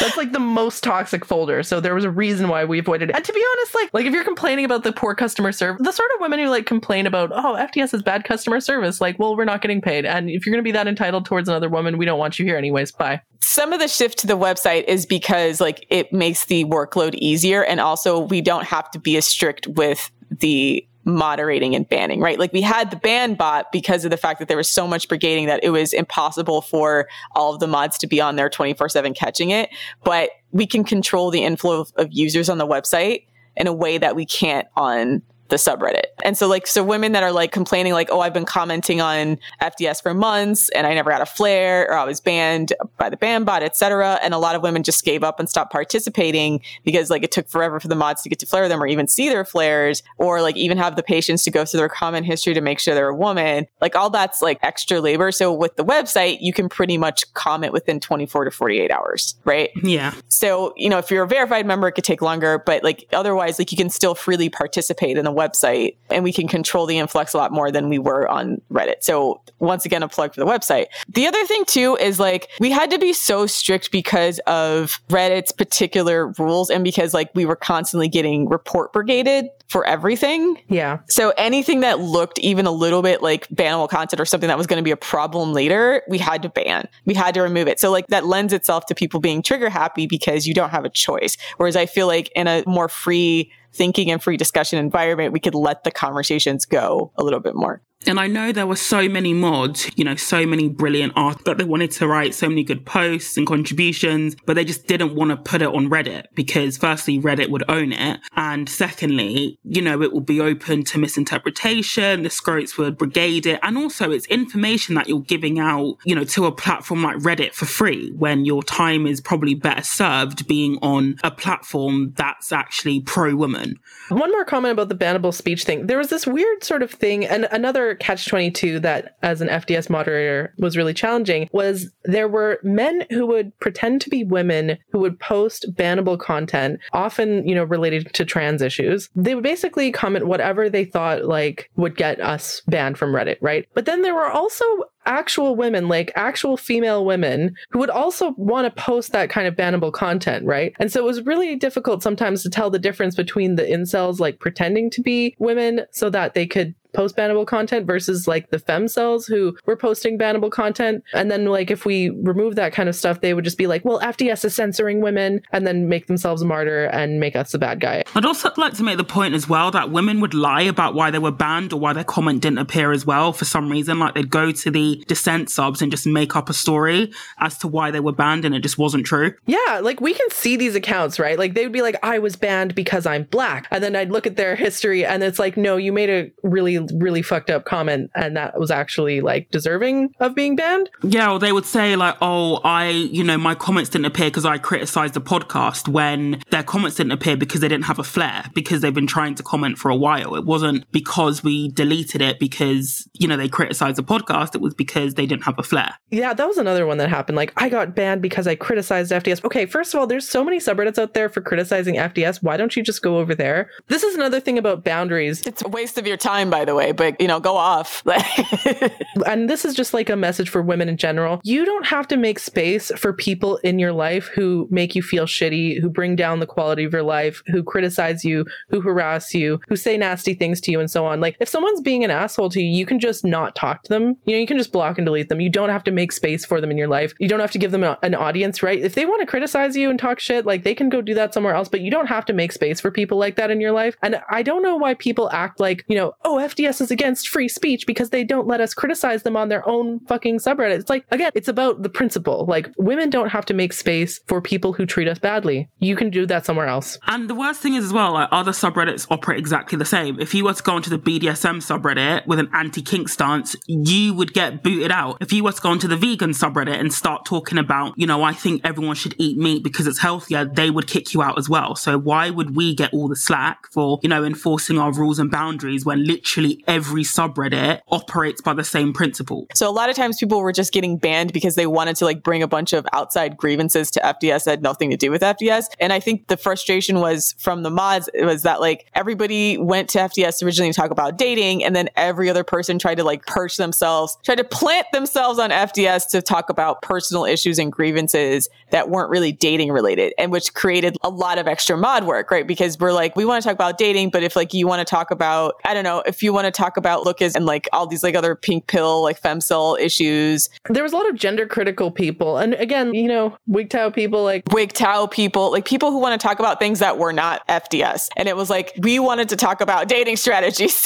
that's like the most toxic folder. So there was a reason why we avoided it. And to be honest, like, like if you're complaining about the poor customer service, the sort of women who like complain about, oh, F D S is bad customer service, like, well, we're not getting paid. And if you're going to be that entitled towards another woman, we don't want you here anyways. Bye. Some of the shift to the website is because like it makes the workload easier. And also we don't have to be as strict with the moderating and banning, right? Like we had the ban bot because of the fact that there was so much brigading that it was impossible for all of the mods to be on there twenty-four seven catching it. But we can control the inflow of, of users on the website in a way that we can't on the subreddit. And so like, so women that are like complaining like, oh, I've been commenting on F D S for months and I never got a flare, or I was banned by the ban bot, et cetera. And a lot of women just gave up and stopped participating because like it took forever for the mods to get to flare them or even see their flares, or like even have the patience to go through their comment history to make sure they're a woman. Like all that's like extra labor. So with the website, you can pretty much comment within twenty-four to forty-eight hours, right? Yeah. So, you know, if you're a verified member, it could take longer, but like otherwise, like you can still freely participate in the website, and we can control the influx a lot more than we were on Reddit. So once again, a plug for the website. The other thing too is like we had to be so strict because of Reddit's particular rules and because like we were constantly getting report brigaded for everything. Yeah. So anything that looked even a little bit like bannable content or something that was going to be a problem later, we had to ban. We had to remove it. So like that lends itself to people being trigger happy because you don't have a choice. Whereas I feel like in a more free thinking and free discussion environment, we could let the conversations go a little bit more. And I know there were so many mods, you know, so many brilliant art that they wanted to write so many good posts and contributions, but they just didn't want to put it on Reddit because firstly, Reddit would own it. And secondly, you know, it will be open to misinterpretation. The scrotes would brigade it. And also it's information that you're giving out, you know, to a platform like Reddit for free when your time is probably better served being on a platform that's actually pro-woman. One more comment about the bannable speech thing. There was this weird sort of thing, and another catch twenty-two that as an F D S moderator was really challenging was there were men who would pretend to be women who would post bannable content, often, you know, related to trans issues. They would basically comment whatever they thought like would get us banned from Reddit, right? But then there were also actual women, like actual female women who would also want to post that kind of bannable content, right? And so it was really difficult sometimes to tell the difference between the incels like pretending to be women so that they could post bannable content versus like the femcells who were posting bannable content. And then like if we remove that kind of stuff, they would just be like, well, F D S is censoring women, and then make themselves a martyr and make us the bad guy. I'd also like to make the point as well that women would lie about why they were banned or why their comment didn't appear as well for some reason. Like they'd go to the dissent subs and just make up a story as to why they were banned, and it just wasn't true. Yeah, like we can see these accounts, right? Like they would be like, I was banned because I'm black. And then I'd look at their history and it's like, no, you made a really, really fucked up comment and that was actually like deserving of being banned. Yeah, or they would say like, oh, I, you know, my comments didn't appear because I criticized the podcast, when their comments didn't appear because they didn't have a flair, because they've been trying to comment for a while. It wasn't because we deleted it because, you know, they criticized the podcast. It was because they didn't have a flair. Yeah, that was another one that happened. Like, I got banned because I criticized F D S. Okay, first of all, there's so many subreddits out there for criticizing F D S. Why don't you just go over there? This is another thing about boundaries. It's a waste of your time, by the way, but, you know, go off. And this is just like a message for women in general. You don't have to make space for people in your life who make you feel shitty, who bring down the quality of your life, who criticize you, who harass you, who say nasty things to you and so on. Like if someone's being an asshole to you, you can just not talk to them. You know, you can just block and delete them. You don't have to make space for them in your life. You don't have to give them a, an audience, right? If they want to criticize you and talk shit, like they can go do that somewhere else, but you don't have to make space for people like that in your life. And I don't know why people act like, you know, oh, F D S is against free speech because they don't let us criticize them on their own fucking subreddit. It's like, again, it's about the principle. Like women don't have to make space for people who treat us badly. You can do that somewhere else. And the worst thing is as well, like other subreddits operate exactly the same. If you were to go onto the B D S M subreddit with an anti-kink stance, you would get booted out. If you were to go onto the vegan subreddit and start talking about, you know, I think everyone should eat meat because it's healthier, they would kick you out as well. So why would we get all the slack for, you know, enforcing our rules and boundaries when literally every subreddit operates by the same principle? So a lot of times people were just getting banned because they wanted to like bring a bunch of outside grievances to F D S that had nothing to do with F D S. And I think the frustration was from the mods, it was that like everybody went to F D S originally to talk about dating, and then every other person tried to like perch themselves, tried to plant themselves on F D S to talk about personal issues and grievances that weren't really dating related, and which created a lot of extra mod work, right? Because we're like, we want to talk about dating, but if like you want to talk about, I don't know, if you want to talk about lookism and like all these like other pink pill, like femcel issues. There was a lot of gender critical people. And again, you know, WGTOW people, like WGTOW people, like people who want to talk about things that were not F D S. And it was like, we wanted to talk about dating strategies.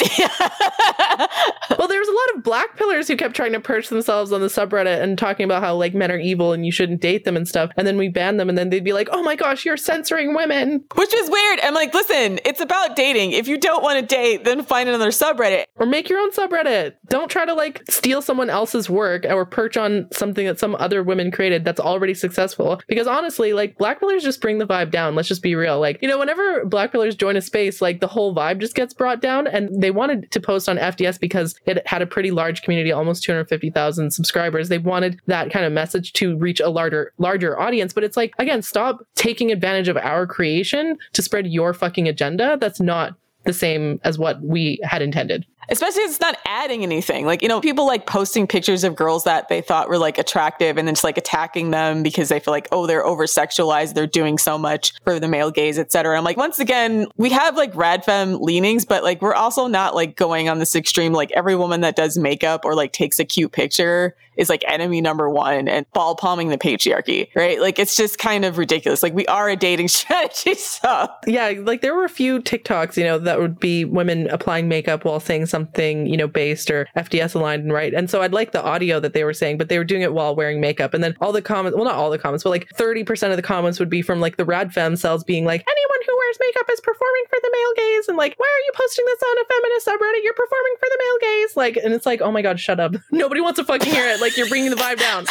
Well, there was a lot of black pillars who kept trying to perch themselves on the subreddit and talking about how like men are evil and you shouldn't date them and stuff. And then we banned them, and then they'd be like, oh my gosh, you're censoring women. Which is weird. I'm like, listen, it's about dating. If you don't want to date, then find another subreddit. Or make your own subreddit. Don't try to like steal someone else's work or perch on something that some other women created that's already successful. Because honestly, like black pillars just bring the vibe down. Let's just be real. Like, you know, whenever black pillars join a space, like the whole vibe just gets brought down. And they wanted to post on F D S because it had a pretty large community, almost two hundred fifty thousand subscribers. They wanted that kind of message to reach a larger, larger audience. But it's like, again, stop taking advantage of our creation to spread your fucking agenda. That's not the same as what we had intended. Especially if it's not adding anything. Like, you know, people like posting pictures of girls that they thought were like attractive and then just like attacking them because they feel like, oh, they're over sexualized. They're doing so much for the male gaze, et cetera. I'm like, once again, we have like rad femme leanings, but like, we're also not like going on this extreme. Like every woman that does makeup or like takes a cute picture is like enemy number one and ball palming the patriarchy, right? Like, it's just kind of ridiculous. Like we are a dating strategy sub. Yeah. Like there were a few TikToks, you know, that would be women applying makeup while saying something, you know, based or F D S aligned and right. And so I'd like the audio that they were saying, but they were doing it while wearing makeup. And then all the comments, well, not all the comments, but like thirty percent of the comments would be from like the rad femme cells being like, anyone who wears makeup is performing for the male gaze. And like, why are you posting this on a feminist subreddit? You're performing for the male gaze. Like, and it's like, oh my God, shut up. Nobody wants to fucking hear it. Like you're bringing the vibe down.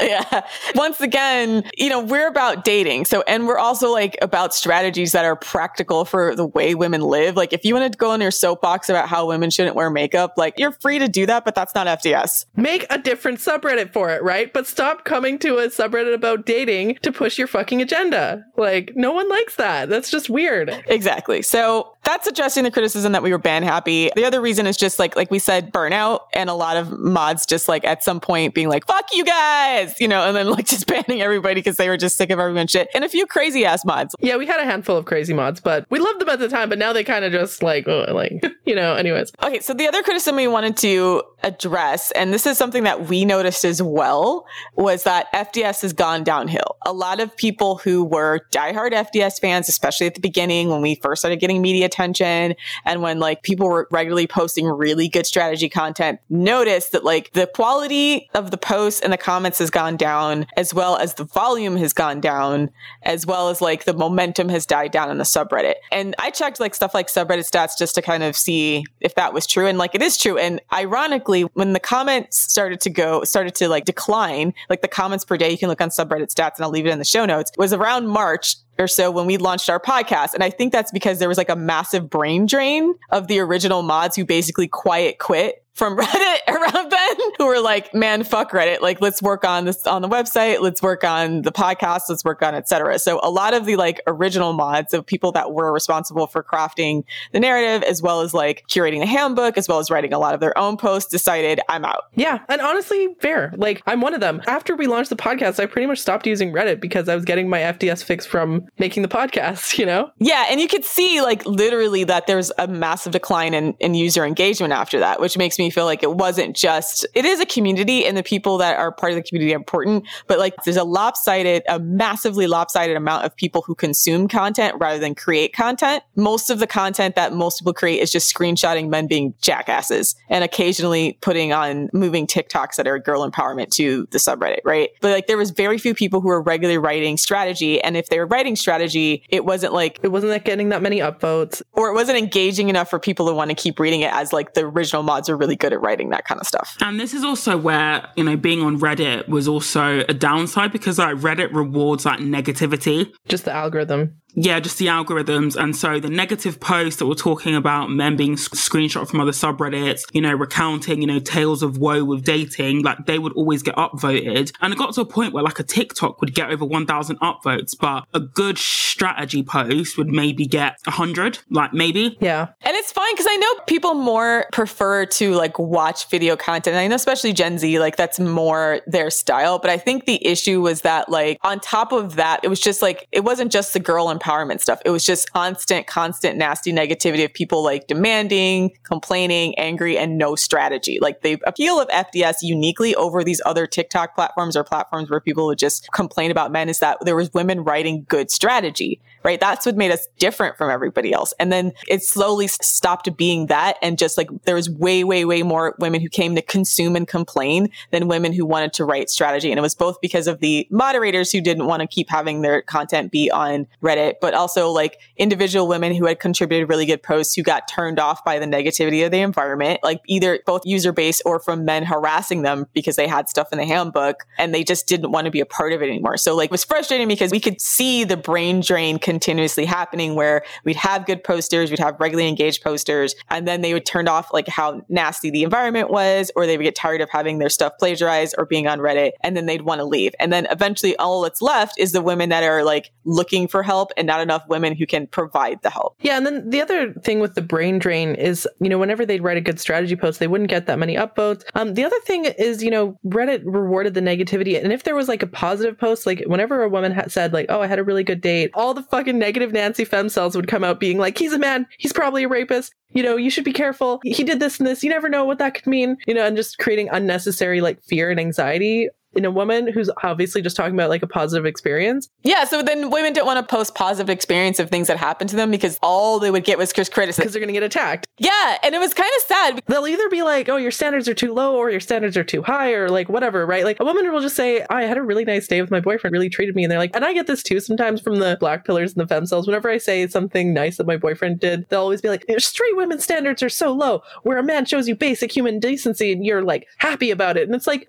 Yeah. Once again, you know, we're about dating. So, and we're also like about strategies that are practical for the way women live. Like if you want to go on your soapbox about how women shouldn't wear makeup, like you're free to do that, but that's not F D S. Make a different subreddit for it, right? But stop coming to a subreddit about dating to push your fucking agenda. Like no one likes that. That's just weird. Exactly. So that's suggesting the criticism that we were ban happy. The other reason is just like, like we said, burnout, and a lot of mods just like at some point being like, fuck you guys, you know, and then like just banning everybody because they were just sick of everyone's shit. And a few crazy ass mods. Yeah, we had a handful of crazy mods, but we loved them at the time, but now they kind of just like, oh, like, you know, anyways. Okay, so the other criticism we wanted to address, and this is something that we noticed as well, was that F D S has gone downhill. A lot of people who were diehard F D S fans, especially at the beginning when we first started getting media attention and when like people were regularly posting really good strategy content, noticed that like the quality of the posts and the comments has gone down, as well as the volume has gone down, as well as like the momentum has died down in the subreddit. And I checked like stuff like Subreddit Stats just to kind of see if that was true. And like it is true. And ironically, when the comments started to go, started to like decline, like the comments per day, you can look on Subreddit Stats and I'll leave it in the show notes, was around March or so when we launched our podcast. And I think that's because there was like a massive brain drain of the original mods who basically quiet quit from Reddit around then, who were like, man, fuck Reddit. Like, let's work on this on the website. Let's work on the podcast. Let's work on et cetera. So a lot of the like original mods of people that were responsible for crafting the narrative, as well as like curating the handbook, as well as writing a lot of their own posts, decided I'm out. Yeah. And honestly, fair. Like I'm one of them. After we launched the podcast, I pretty much stopped using Reddit because I was getting my F D S fix from making the podcast, you know? Yeah. And you could see like literally that there's a massive decline in, in user engagement after that, which makes me feel like it wasn't just, it is a community and the people that are part of the community are important, but like there's a lopsided, a massively lopsided amount of people who consume content rather than create content. Most of the content that most people create is just screenshotting men being jackasses and occasionally putting on moving TikToks that are girl empowerment to the subreddit, right? But like there was very few people who were regularly writing strategy, and if they were writing strategy, it wasn't like, it wasn't like getting that many upvotes, or it wasn't engaging enough for people to want to keep reading it as like the original mods are really good at writing that kind of stuff. And this is also where, you know, being on Reddit was also a downside because like Reddit rewards like negativity. Just the algorithm. Yeah, just the algorithms. And so the negative posts that we're talking about, men being sc- screenshot from other subreddits, you know, recounting, you know, tales of woe with dating, like they would always get upvoted. And it got to a point where like a TikTok would get over one thousand upvotes, but a good strategy post would maybe get one hundred, like maybe. Yeah. And it's fine because I know people more prefer to like watch video content. And I know especially Gen Z, like that's more their style. But I think the issue was that like on top of that, it was just like, it wasn't just the girl and empowerment stuff. It was just constant, constant nasty negativity of people like demanding, complaining, angry, and no strategy. Like the appeal of F D S uniquely over these other TikTok platforms or platforms where people would just complain about men is that there was women writing good strategy, right? That's what made us different from everybody else. And then it slowly stopped being that. And just like there was way, way, way more women who came to consume and complain than women who wanted to write strategy. And it was both because of the moderators who didn't want to keep having their content be on Reddit, but also like individual women who had contributed really good posts who got turned off by the negativity of the environment, like either both user base or from men harassing them because they had stuff in the handbook and they just didn't want to be a part of it anymore. So like it was frustrating because we could see the brain drain continuously happening where we'd have good posters, we'd have regularly engaged posters, and then they would turn off like how nasty the environment was, or they would get tired of having their stuff plagiarized or being on Reddit, and then they'd want to leave. And then eventually all that's left is the women that are like looking for help and not enough women who can provide the help. Yeah. And then the other thing with the brain drain is, you know, whenever they'd write a good strategy post, they wouldn't get that many upvotes. Um, the other thing is, you know, Reddit rewarded the negativity. And if there was like a positive post, like whenever a woman had said like, oh, I had a really good date, all the fucking negative Nancy femcells would come out being like, he's a man, he's probably a rapist, you know, you should be careful, he did this and this, you never know what that could mean, you know, and just creating unnecessary like fear and anxiety in a woman who's obviously just talking about like a positive experience. Yeah. So then women didn't want to post positive experience of things that happened to them because all they would get was criticism. Because they're going to get attacked. Yeah. And it was kind of sad. They'll either be like, oh, your standards are too low, or your standards are too high, or like whatever, right? Like a woman will just say, I had a really nice day with my boyfriend, really treated me. And they're like, and I get this too sometimes from the black pillars and the femcells. Whenever I say something nice that my boyfriend did, they'll always be like, straight women's standards are so low, where a man shows you basic human decency and you're like happy about it. And it's like,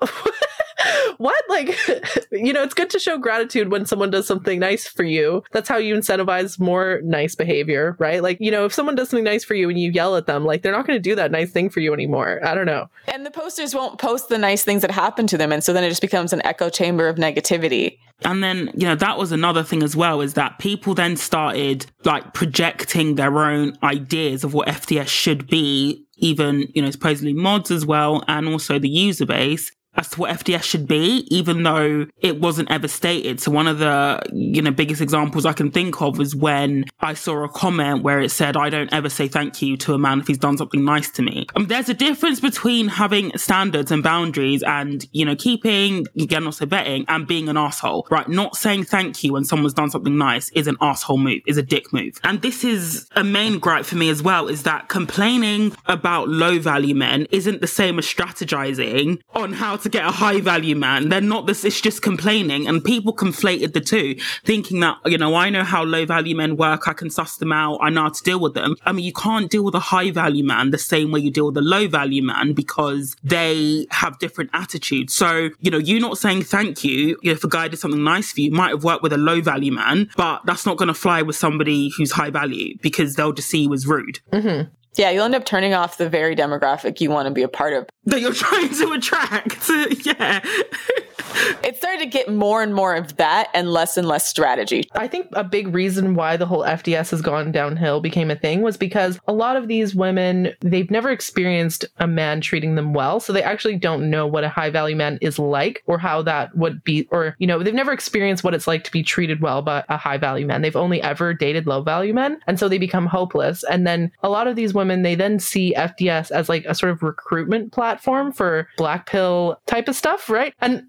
what? Like, you know, it's good to show gratitude when someone does something nice for you. That's how you incentivize more nice behavior, right? Like, you know, if someone does something nice for you and you yell at them, like, they're not going to do that nice thing for you anymore. I don't know. And the posters won't post the nice things that happen to them. And so then it just becomes an echo chamber of negativity. And then, you know, that was another thing as well, is that people then started like projecting their own ideas of what F D S should be, even, you know, supposedly mods as well, and also the user base, as to what F D S should be, even though it wasn't ever stated. So one of the, you know, biggest examples I can think of was when I saw a comment where it said, I don't ever say thank you to a man if he's done something nice to me. Um, there's a difference between having standards and boundaries and, you know, keeping, again, also vetting, and being an asshole, right? Not saying thank you when someone's done something nice is an asshole move, is a dick move. And this is a main gripe for me as well, is that complaining about low value men isn't the same as strategizing on how to get a high value man. They're not this, it's just complaining. And people conflated the two, thinking that, you know, I know how low value men work, I can suss them out, I know how to deal with them. I mean, you can't deal with a high value man the same way you deal with a low value man, because they have different attitudes. So, you know, you not saying thank you, you know, if a guy did something nice for you, might have worked with a low value man, but that's not going to fly with somebody who's high value, because they'll just see you as rude. Mm-hmm. Yeah, you'll end up turning off the very demographic you want to be a part of, that you're trying to attract. Yeah. It started to get more and more of that and less and less strategy. I think a big reason why the whole F D S has gone downhill became a thing was because a lot of these women, they've never experienced a man treating them well. So they actually don't know what a high value man is like, or how that would be, or, you know, they've never experienced what it's like to be treated well by a high value man. They've only ever dated low value men. And so they become hopeless. And then a lot of these women, they then see F D S as like a sort of recruitment platform for black pill type of stuff, right? And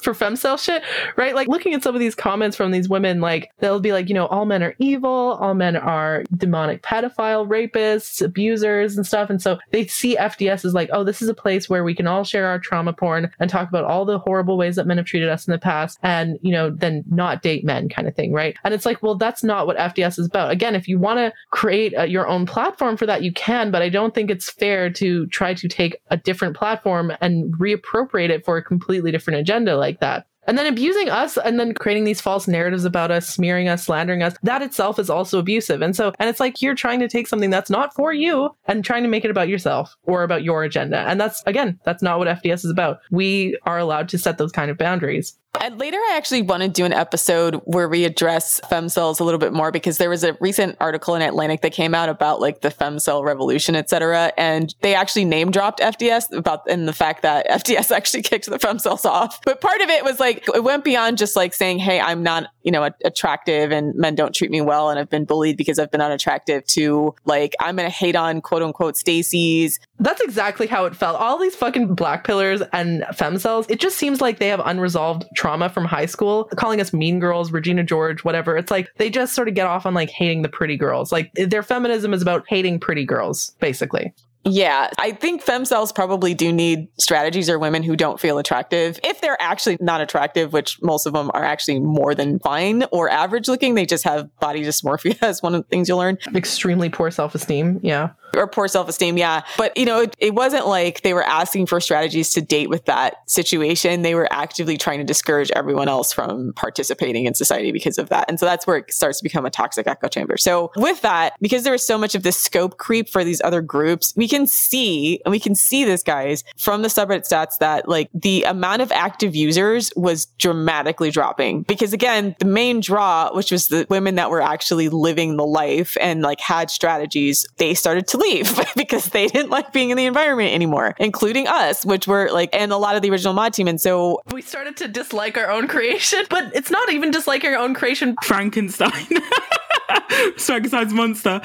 for femcel shit, right? Like, looking at some of these comments from these women, like, they'll be like, you know, all men are evil, all men are demonic pedophile rapists, abusers and stuff. And so they see F D S as like, oh, this is a place where we can all share our trauma porn and talk about all the horrible ways that men have treated us in the past, and, you know, then not date men kind of thing, right? And it's like, well, that's not what F D S is about. Again, if you want to create a, your own platform for that, you can, but I don't think it's fair to try to take a different platform and reappropriate it for a completely different agenda like that. And then abusing us, and then creating these false narratives about us, smearing us, slandering us, that itself is also abusive. And so, and it's like, you're trying to take something that's not for you and trying to make it about yourself or about your agenda. And that's, again, that's not what F D S is about. We are allowed to set those kind of boundaries. And later, I actually want to do an episode where we address femcells a little bit more, because there was a recent article in Atlantic that came out about like the femcell revolution, et cetera. And they actually name dropped F D S about, and the fact that F D S actually kicked the femcells off. But part of it was like, it went beyond just like saying, hey, I'm not, you know, a- attractive and men don't treat me well, and I've been bullied because I've been unattractive, to like, I'm going to hate on quote unquote Stacey's. That's exactly how it felt. All these fucking black pillars and femcells, it just seems like they have unresolved trauma from high school, calling us mean girls, Regina George, whatever. It's like they just sort of get off on like hating the pretty girls. Like, their feminism is about hating pretty girls, basically. Yeah, I think femcells probably do need strategies, or women who don't feel attractive. If they're actually not attractive, which most of them are actually more than fine or average looking, they just have body dysmorphia is one of the things you'll learn. Extremely poor self-esteem, yeah. Or poor self-esteem, yeah. But, you know, it, it wasn't like they were asking for strategies to date with that situation. They were actively trying to discourage everyone else from participating in society because of that. And so that's where it starts to become a toxic echo chamber. So with that, because there was so much of this scope creep for these other groups, we can see, and we can see this, guys, from the subreddit stats, that like the amount of active users was dramatically dropping. Because again, the main draw, which was the women that were actually living the life and like had strategies, they started to leave because they didn't like being in the environment anymore, including us, which were like, and a lot of the original mod team. And so we started to dislike our own creation, but it's not even disliking our own creation. Frankenstein. Frankenstein's monster.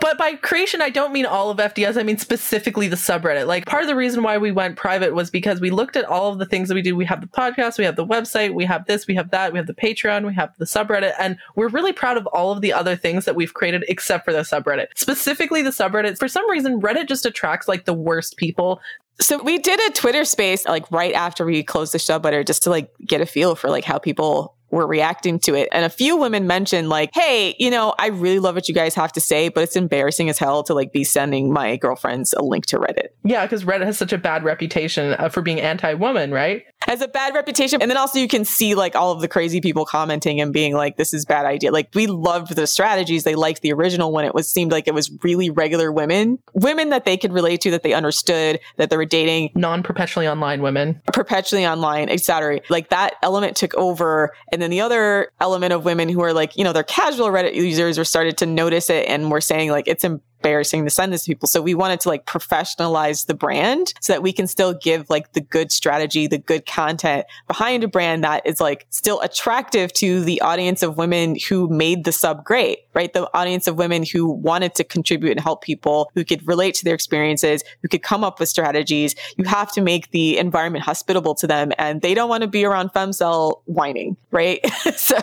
But by creation, I don't mean all of F D S. I mean specifically the subreddit. Like, part of the reason why we went private was because we looked at all of the things that we do. We have the podcast, we have the website, we have this, we have that, we have the Patreon, we have the subreddit. And we're really proud of all of the other things that we've created except for the subreddit. Specifically the subreddit. For some reason, Reddit just attracts like the worst people. So we did a Twitter space like right after we closed the subreddit, just to like get a feel for like how people were reacting to it. And a few women mentioned like, hey, you know, I really love what you guys have to say, but it's embarrassing as hell to like be sending my girlfriends a link to Reddit. Yeah, because Reddit has such a bad reputation uh, for being anti-woman, right? Has a bad reputation. And then also you can see like all of the crazy people commenting and being like, this is a bad idea. Like we loved the strategies. They liked the original one. It was seemed like it was really regular women, women that they could relate to, that they understood, that they were dating. Non-perpetually online women. Perpetually online, et cetera. Like that element took over. And then the other element of women who are like, you know, they're casual Reddit users or started to notice it and were saying like, it's embarrassing. embarrassing to send this to people. So we wanted to like professionalize the brand so that we can still give like the good strategy, the good content behind a brand that is like still attractive to the audience of women who made the sub great, right? The audience of women who wanted to contribute and help people, who could relate to their experiences, who could come up with strategies. You have to make the environment hospitable to them, and they don't want to be around femcel whining, right? So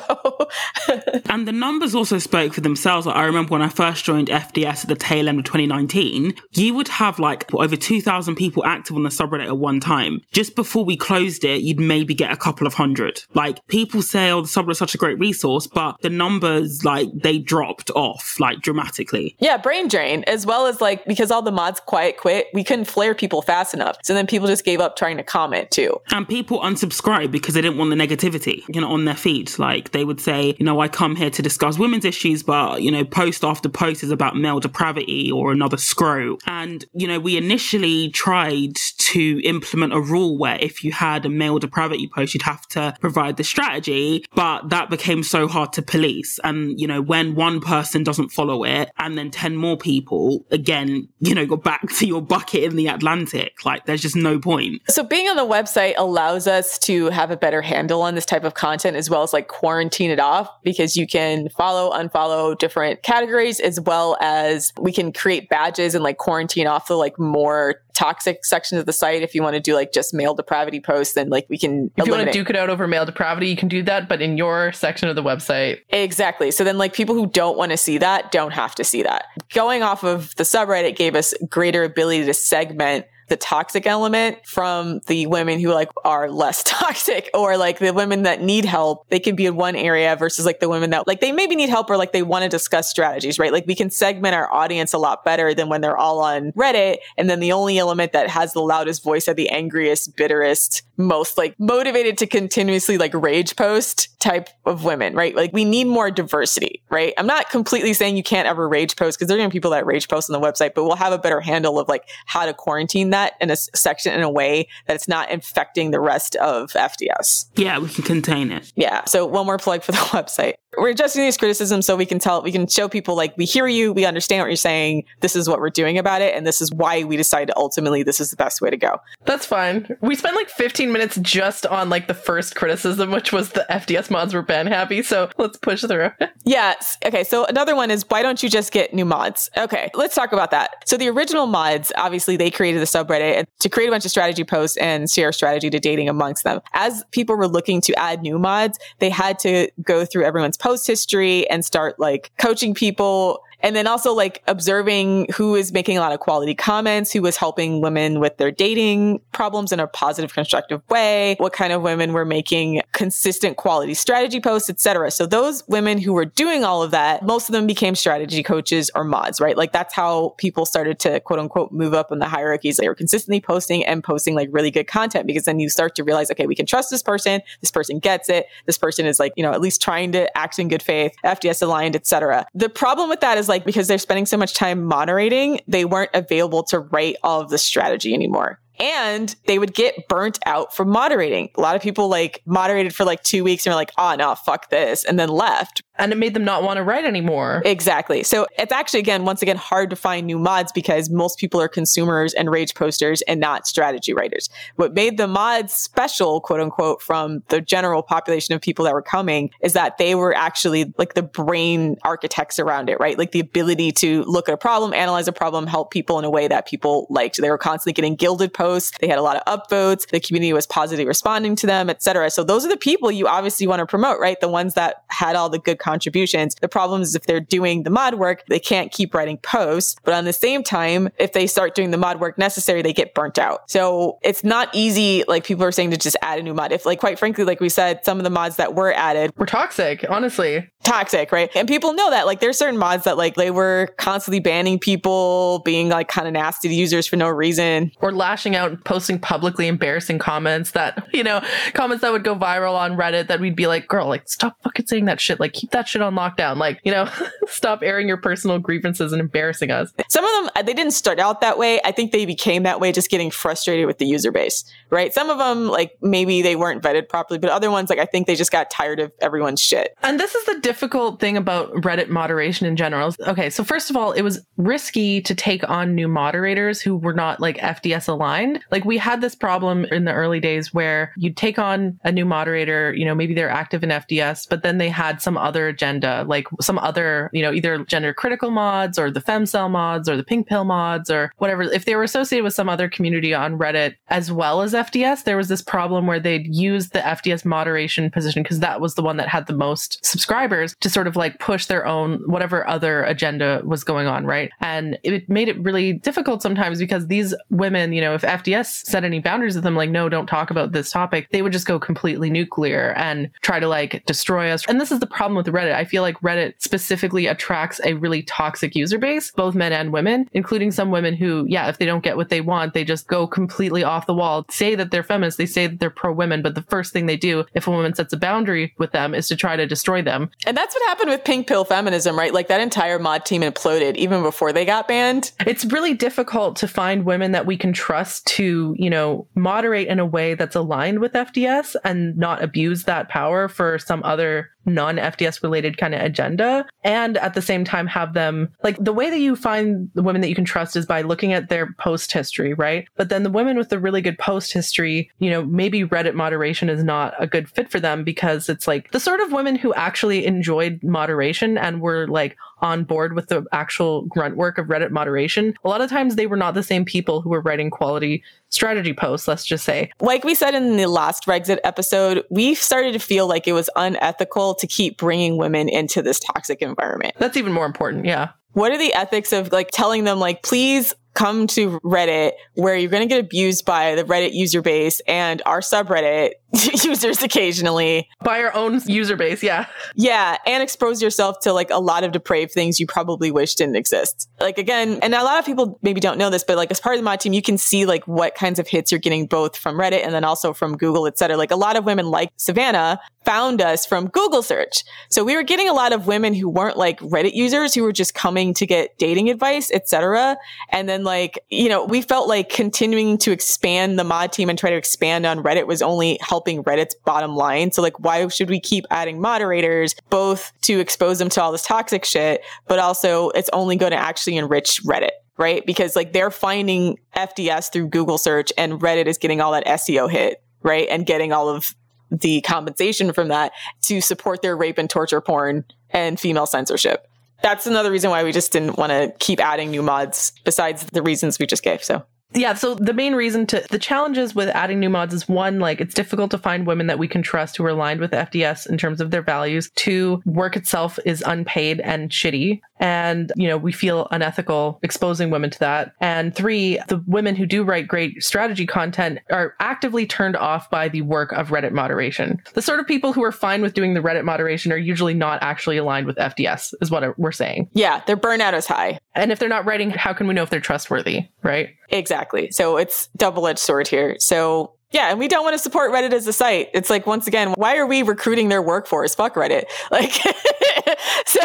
and the numbers also spoke for themselves. Like, I remember when I first joined F D S at the tail end of twenty nineteen, you would have like over two thousand people active on the subreddit at one time. Just before we closed it, you'd maybe get a couple of hundred. Like people say, oh, the subreddit's such a great resource, but the numbers, like they dropped off like dramatically. Yeah, brain drain, as well as like, because all the mods quiet quit, we couldn't flare people fast enough. So then people just gave up trying to comment too. And people unsubscribed because they didn't want the negativity, you know, on their feed. Like they would say, you know, I come here to discuss women's issues, but, you know, post after post is about male depravity or another scroll. And, you know, we initially tried to implement a rule where if you had a male depravity post, you'd have to provide the strategy, but that became so hard to police. And, you know, when one person doesn't follow it and then ten more people, again, you know, go back to your bucket in the Atlantic. Like, there's just no point. So being on the website allows us to have a better handle on this type of content, as well as like quarantine it off, because you can follow, unfollow different categories, as well as we can create badges and like quarantine off the like more toxic sections of the site. If you want to do like just male depravity posts, then like we can If eliminate. You want to duke it out over male depravity, you can do that, but in your section of the website. Exactly. So then like people who don't want to see that don't have to see that. Going off of the subreddit gave us greater ability to segment the toxic element from the women who like are less toxic, or like the women that need help, they can be in one area versus like the women that like they maybe need help or like they want to discuss strategies, right? Like we can segment our audience a lot better than when they're all on Reddit. And then the only element that has the loudest voice are the angriest, bitterest, most like motivated to continuously like rage post type of women, right? Like we need more diversity, right? I'm not completely saying you can't ever rage post, because there are going to be people that rage post on the website, but we'll have a better handle of like how to quarantine that in a section in a way that it's not infecting the rest of F D S. Yeah, we can contain it. Yeah. So one more plug for the website. We're adjusting these criticisms so we can tell, we can show people like, we hear you, we understand what you're saying, this is what we're doing about it, and this is why we decided ultimately this is the best way to go. That's fine. We spent like fifteen minutes just on like the first criticism, which was the F D S mods were ban happy, so let's push through. Yes. Okay, so another one is, why don't you just get new mods? Okay, let's talk about that. So the original mods, obviously they created the subreddit to create a bunch of strategy posts and share strategy to dating amongst them. As people were looking to add new mods, they had to go through everyone's post history and start like coaching people. And then also like observing who is making a lot of quality comments, who was helping women with their dating problems in a positive, constructive way, what kind of women were making consistent quality strategy posts, et cetera. So those women who were doing all of that, most of them became strategy coaches or mods, right? Like that's how people started to quote unquote move up in the hierarchies. They were consistently posting and posting like really good content, because then you start to realize, okay, we can trust this person. This person gets it. This person is like, you know, at least trying to act in good faith, F D S aligned, et cetera. The problem with that is like, because they're spending so much time moderating, they weren't available to write all of the strategy anymore. And they would get burnt out from moderating. A lot of people like moderated for like two weeks and were like, oh no, fuck this, and then left. And it made them not want to write anymore. Exactly. So it's actually, again, once again, hard to find new mods because most people are consumers and rage posters and not strategy writers. What made the mods special, quote unquote, from the general population of people that were coming is that they were actually like the brain architects around it, right? Like the ability to look at a problem, analyze a problem, help people in a way that people liked. They were constantly getting gilded posts. They had a lot of upvotes. The community was positively responding to them, et cetera. So those are the people you obviously want to promote, right? The ones that had all the good content, contributions. The problem is if they're doing the mod work, they can't keep writing posts. But on the same time, if they start doing the mod work necessary, they get burnt out. So it's not easy, like people are saying, to just add a new mod. If, like, quite frankly, like we said, some of the mods that were added were toxic, honestly. Toxic, right? And people know that. Like, there's certain mods that, like, they were constantly banning people, being, like, kind of nasty to users for no reason. Or lashing out and posting publicly embarrassing comments that, you know, comments that would go viral on Reddit that we'd be like, girl, like, stop fucking saying that shit. Like, keep that shit on lockdown. Like, you know, stop airing your personal grievances and embarrassing us. Some of them, they didn't start out that way. I think they became that way just getting frustrated with the user base, right? Some of them, like, maybe they weren't vetted properly, but other ones, like, I think they just got tired of everyone's shit. And this is the difficult thing about Reddit moderation in general. Okay, so first of all, it was risky to take on new moderators who were not, like, F D S aligned. Like, we had this problem in the early days where you'd take on a new moderator, you know, maybe they're active in F D S, but then they had some other agenda, like some other, you know, either gender critical mods or the femcel mods or the pink pill mods or whatever. If they were associated with some other community on Reddit as well as F D S, there was this problem where they'd use the F D S moderation position because that was the one that had the most subscribers to sort of like push their own, whatever other agenda was going on, right? And it made it really difficult sometimes because these women, you know, if F D S set any boundaries with them, like, no, don't talk about this topic, they would just go completely nuclear and try to like destroy us. And this is the problem with Reddit. I feel like Reddit specifically attracts a really toxic user base, both men and women, including some women who, yeah, if they don't get what they want, they just go completely off the wall, say that they're feminists, they say that they're pro-women, but the first thing they do if a woman sets a boundary with them is to try to destroy them. And that's what happened with pink pill feminism, right? Like that entire mod team imploded even before they got banned. It's really difficult to find women that we can trust to, you know, moderate in a way that's aligned with F D S and not abuse that power for some other non-F D S related kind of agenda, and at the same time have them, like, the way that you find the women that you can trust is by looking at their post history, right? But then the women with the really good post history, you know, maybe Reddit moderation is not a good fit for them because it's like the sort of women who actually enjoyed moderation and were like on board with the actual grunt work of Reddit moderation. A lot of times they were not the same people who were writing quality strategy posts, let's just say. Like we said in the last Reddexit episode, we started to feel like it was unethical to keep bringing women into this toxic environment. That's even more important, yeah. What are the ethics of like telling them like, please come to Reddit where you're going to get abused by the Reddit user base and our subreddit users occasionally. By our own user base, yeah. Yeah, and expose yourself to like a lot of depraved things you probably wish didn't exist. Like again, and a lot of people maybe don't know this, but like as part of the mod team, you can see like what kinds of hits you're getting both from Reddit and then also from Google, et cetera. Like a lot of women like Savannah found us from Google search. So we were getting a lot of women who weren't like Reddit users who were just coming to get dating advice, et cetera. And then like, you know, we felt like continuing to expand the mod team and try to expand on Reddit was only helping Reddit's bottom line. So like, why should we keep adding moderators, both to expose them to all this toxic shit, but also it's only going to actually enrich Reddit, right? Because like they're finding F D S through Google search and Reddit is getting all that S E O hit, right? And getting all of the compensation from that to support their rape and torture porn and female censorship. That's another reason why we just didn't want to keep adding new mods besides the reasons we just gave. So yeah, so the main reason to the challenges with adding new mods is one, like it's difficult to find women that we can trust who are aligned with F D S in terms of their values. Two, work itself is unpaid and shitty. And, you know, we feel unethical exposing women to that. And three, the women who do write great strategy content are actively turned off by the work of Reddit moderation. The sort of people who are fine with doing the Reddit moderation are usually not actually aligned with F D S, is what we're saying. Yeah, their burnout is high. And if they're not writing, how can we know if they're trustworthy, right? Exactly. So it's double-edged sword here. So yeah, and we don't want to support Reddit as a site. It's like, once again, why are we recruiting their workforce? Fuck Reddit. Like, so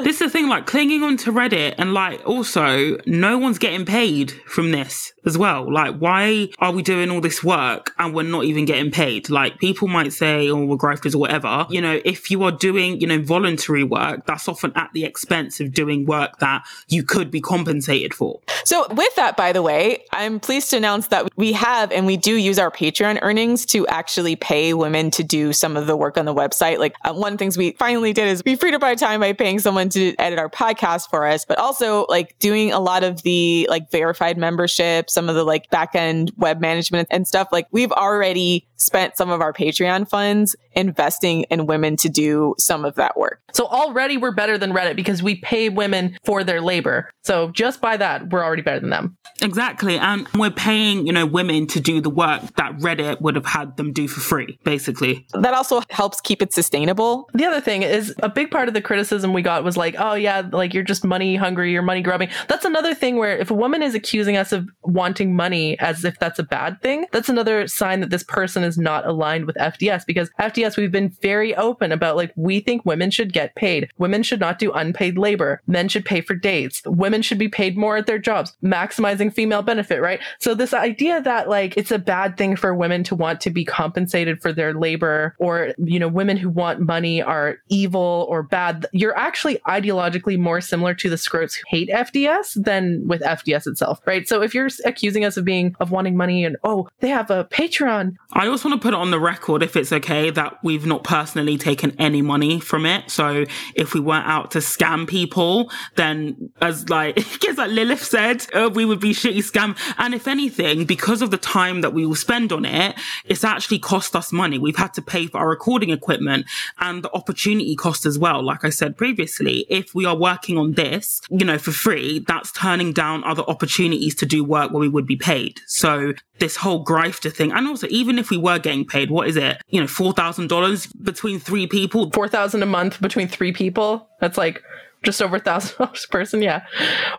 this is the thing, like clinging on to Reddit and like also no one's getting paid from this as well. Like, why are we doing all this work and we're not even getting paid? Like people might say, oh, we're grifters or whatever. You know, if you are doing, you know, voluntary work, that's often at the expense of doing work that you could be compensated for. So with that, by the way, I'm pleased to announce that we have and we do use our Patreon earnings to actually pay women to do some of the work on the website. Like uh, one of the things we finally did is we freed up our time by paying someone to edit our podcast for us, but also like doing a lot of the like verified membership, some of the like back end web management and stuff. Like we've already spent some of our Patreon funds investing in women to do some of that work. So already we're better than Reddit because we pay women for their labor. So just by that, we're already better than them. Exactly. And we're paying, you know, women to do the work that Reddit would have had them do for free, basically. That also helps keep it sustainable. The other thing is a big part of the criticism we got was like, oh yeah, like you're just money hungry, you're money grubbing. That's another thing where if a woman is accusing us of wanting money as if that's a bad thing, that's another sign that this person is not aligned with F D S, because F D S, we've been very open about like, we think women should get paid. Women should not do unpaid labor. Men should pay for dates. Women should be paid more at their jobs, maximizing female benefit, right? So this idea that like, it's a bad thing for women to want to be compensated for their labor, or, you know, women who want money are evil or bad. You're actually ideologically more similar to the scrotes who hate F D S than with F D S itself, right? So if you're accusing us of being, of wanting money and, oh, they have a Patreon. I also want to put it on the record, if it's okay, that we've not personally taken any money from it. So if we weren't out to scam people, then as like, as like Lilith said, oh, we would be shitty scam. And if anything, because of the time that we will spend on it, it's actually cost us money. We've had to pay for our recording equipment and the opportunity cost as well. Like I said previously, if we are working on this, you know, for free, that's turning down other opportunities to do work where we would be paid. So this whole grifter thing, and also even if we were getting paid, what is it? You know, four thousand dollars between three people. four thousand dollars a month between three people. That's like just over a thousand dollars a person. Yeah.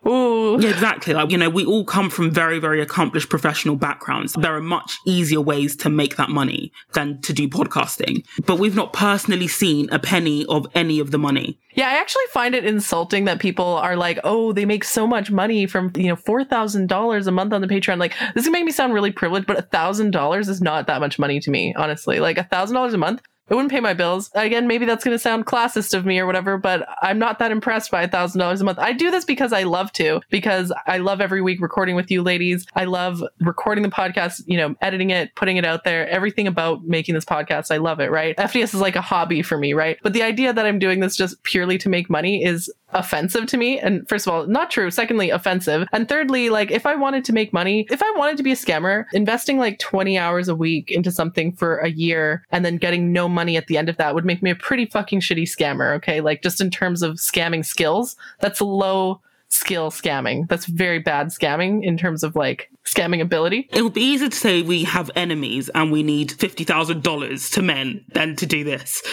Ooh. Yeah, exactly. Like, you know, we all come from very, very accomplished professional backgrounds. There are much easier ways to make that money than to do podcasting. But we've not personally seen a penny of any of the money. Yeah, I actually find it insulting that people are like, oh, they make so much money from, you know, four thousand dollars a month on the Patreon. Like, this can make me sound really privileged, but one thousand dollars is not that much money to me, honestly. Like, one thousand dollars a month, it wouldn't pay my bills. Again, maybe that's going to sound classist of me or whatever, but I'm not that impressed by one thousand dollars a month. I do this because I love to, because I love every week recording with you ladies. I love recording the podcast, you know, editing it, putting it out there, everything about making this podcast. I love it, right? F D S is like a hobby for me, right? But the idea that I'm doing this just purely to make money is offensive to me. And first of all, not true. Secondly, offensive. And thirdly, like if I wanted to make money, if I wanted to be a scammer, investing like twenty hours a week into something for a year and then getting no money at the end of that would make me a pretty fucking shitty scammer. Okay. Like just in terms of scamming skills, that's low skill scamming. That's very bad scamming in terms of like scamming ability. It would be easier to say we have enemies and we need fifty thousand dollars to men than to do this.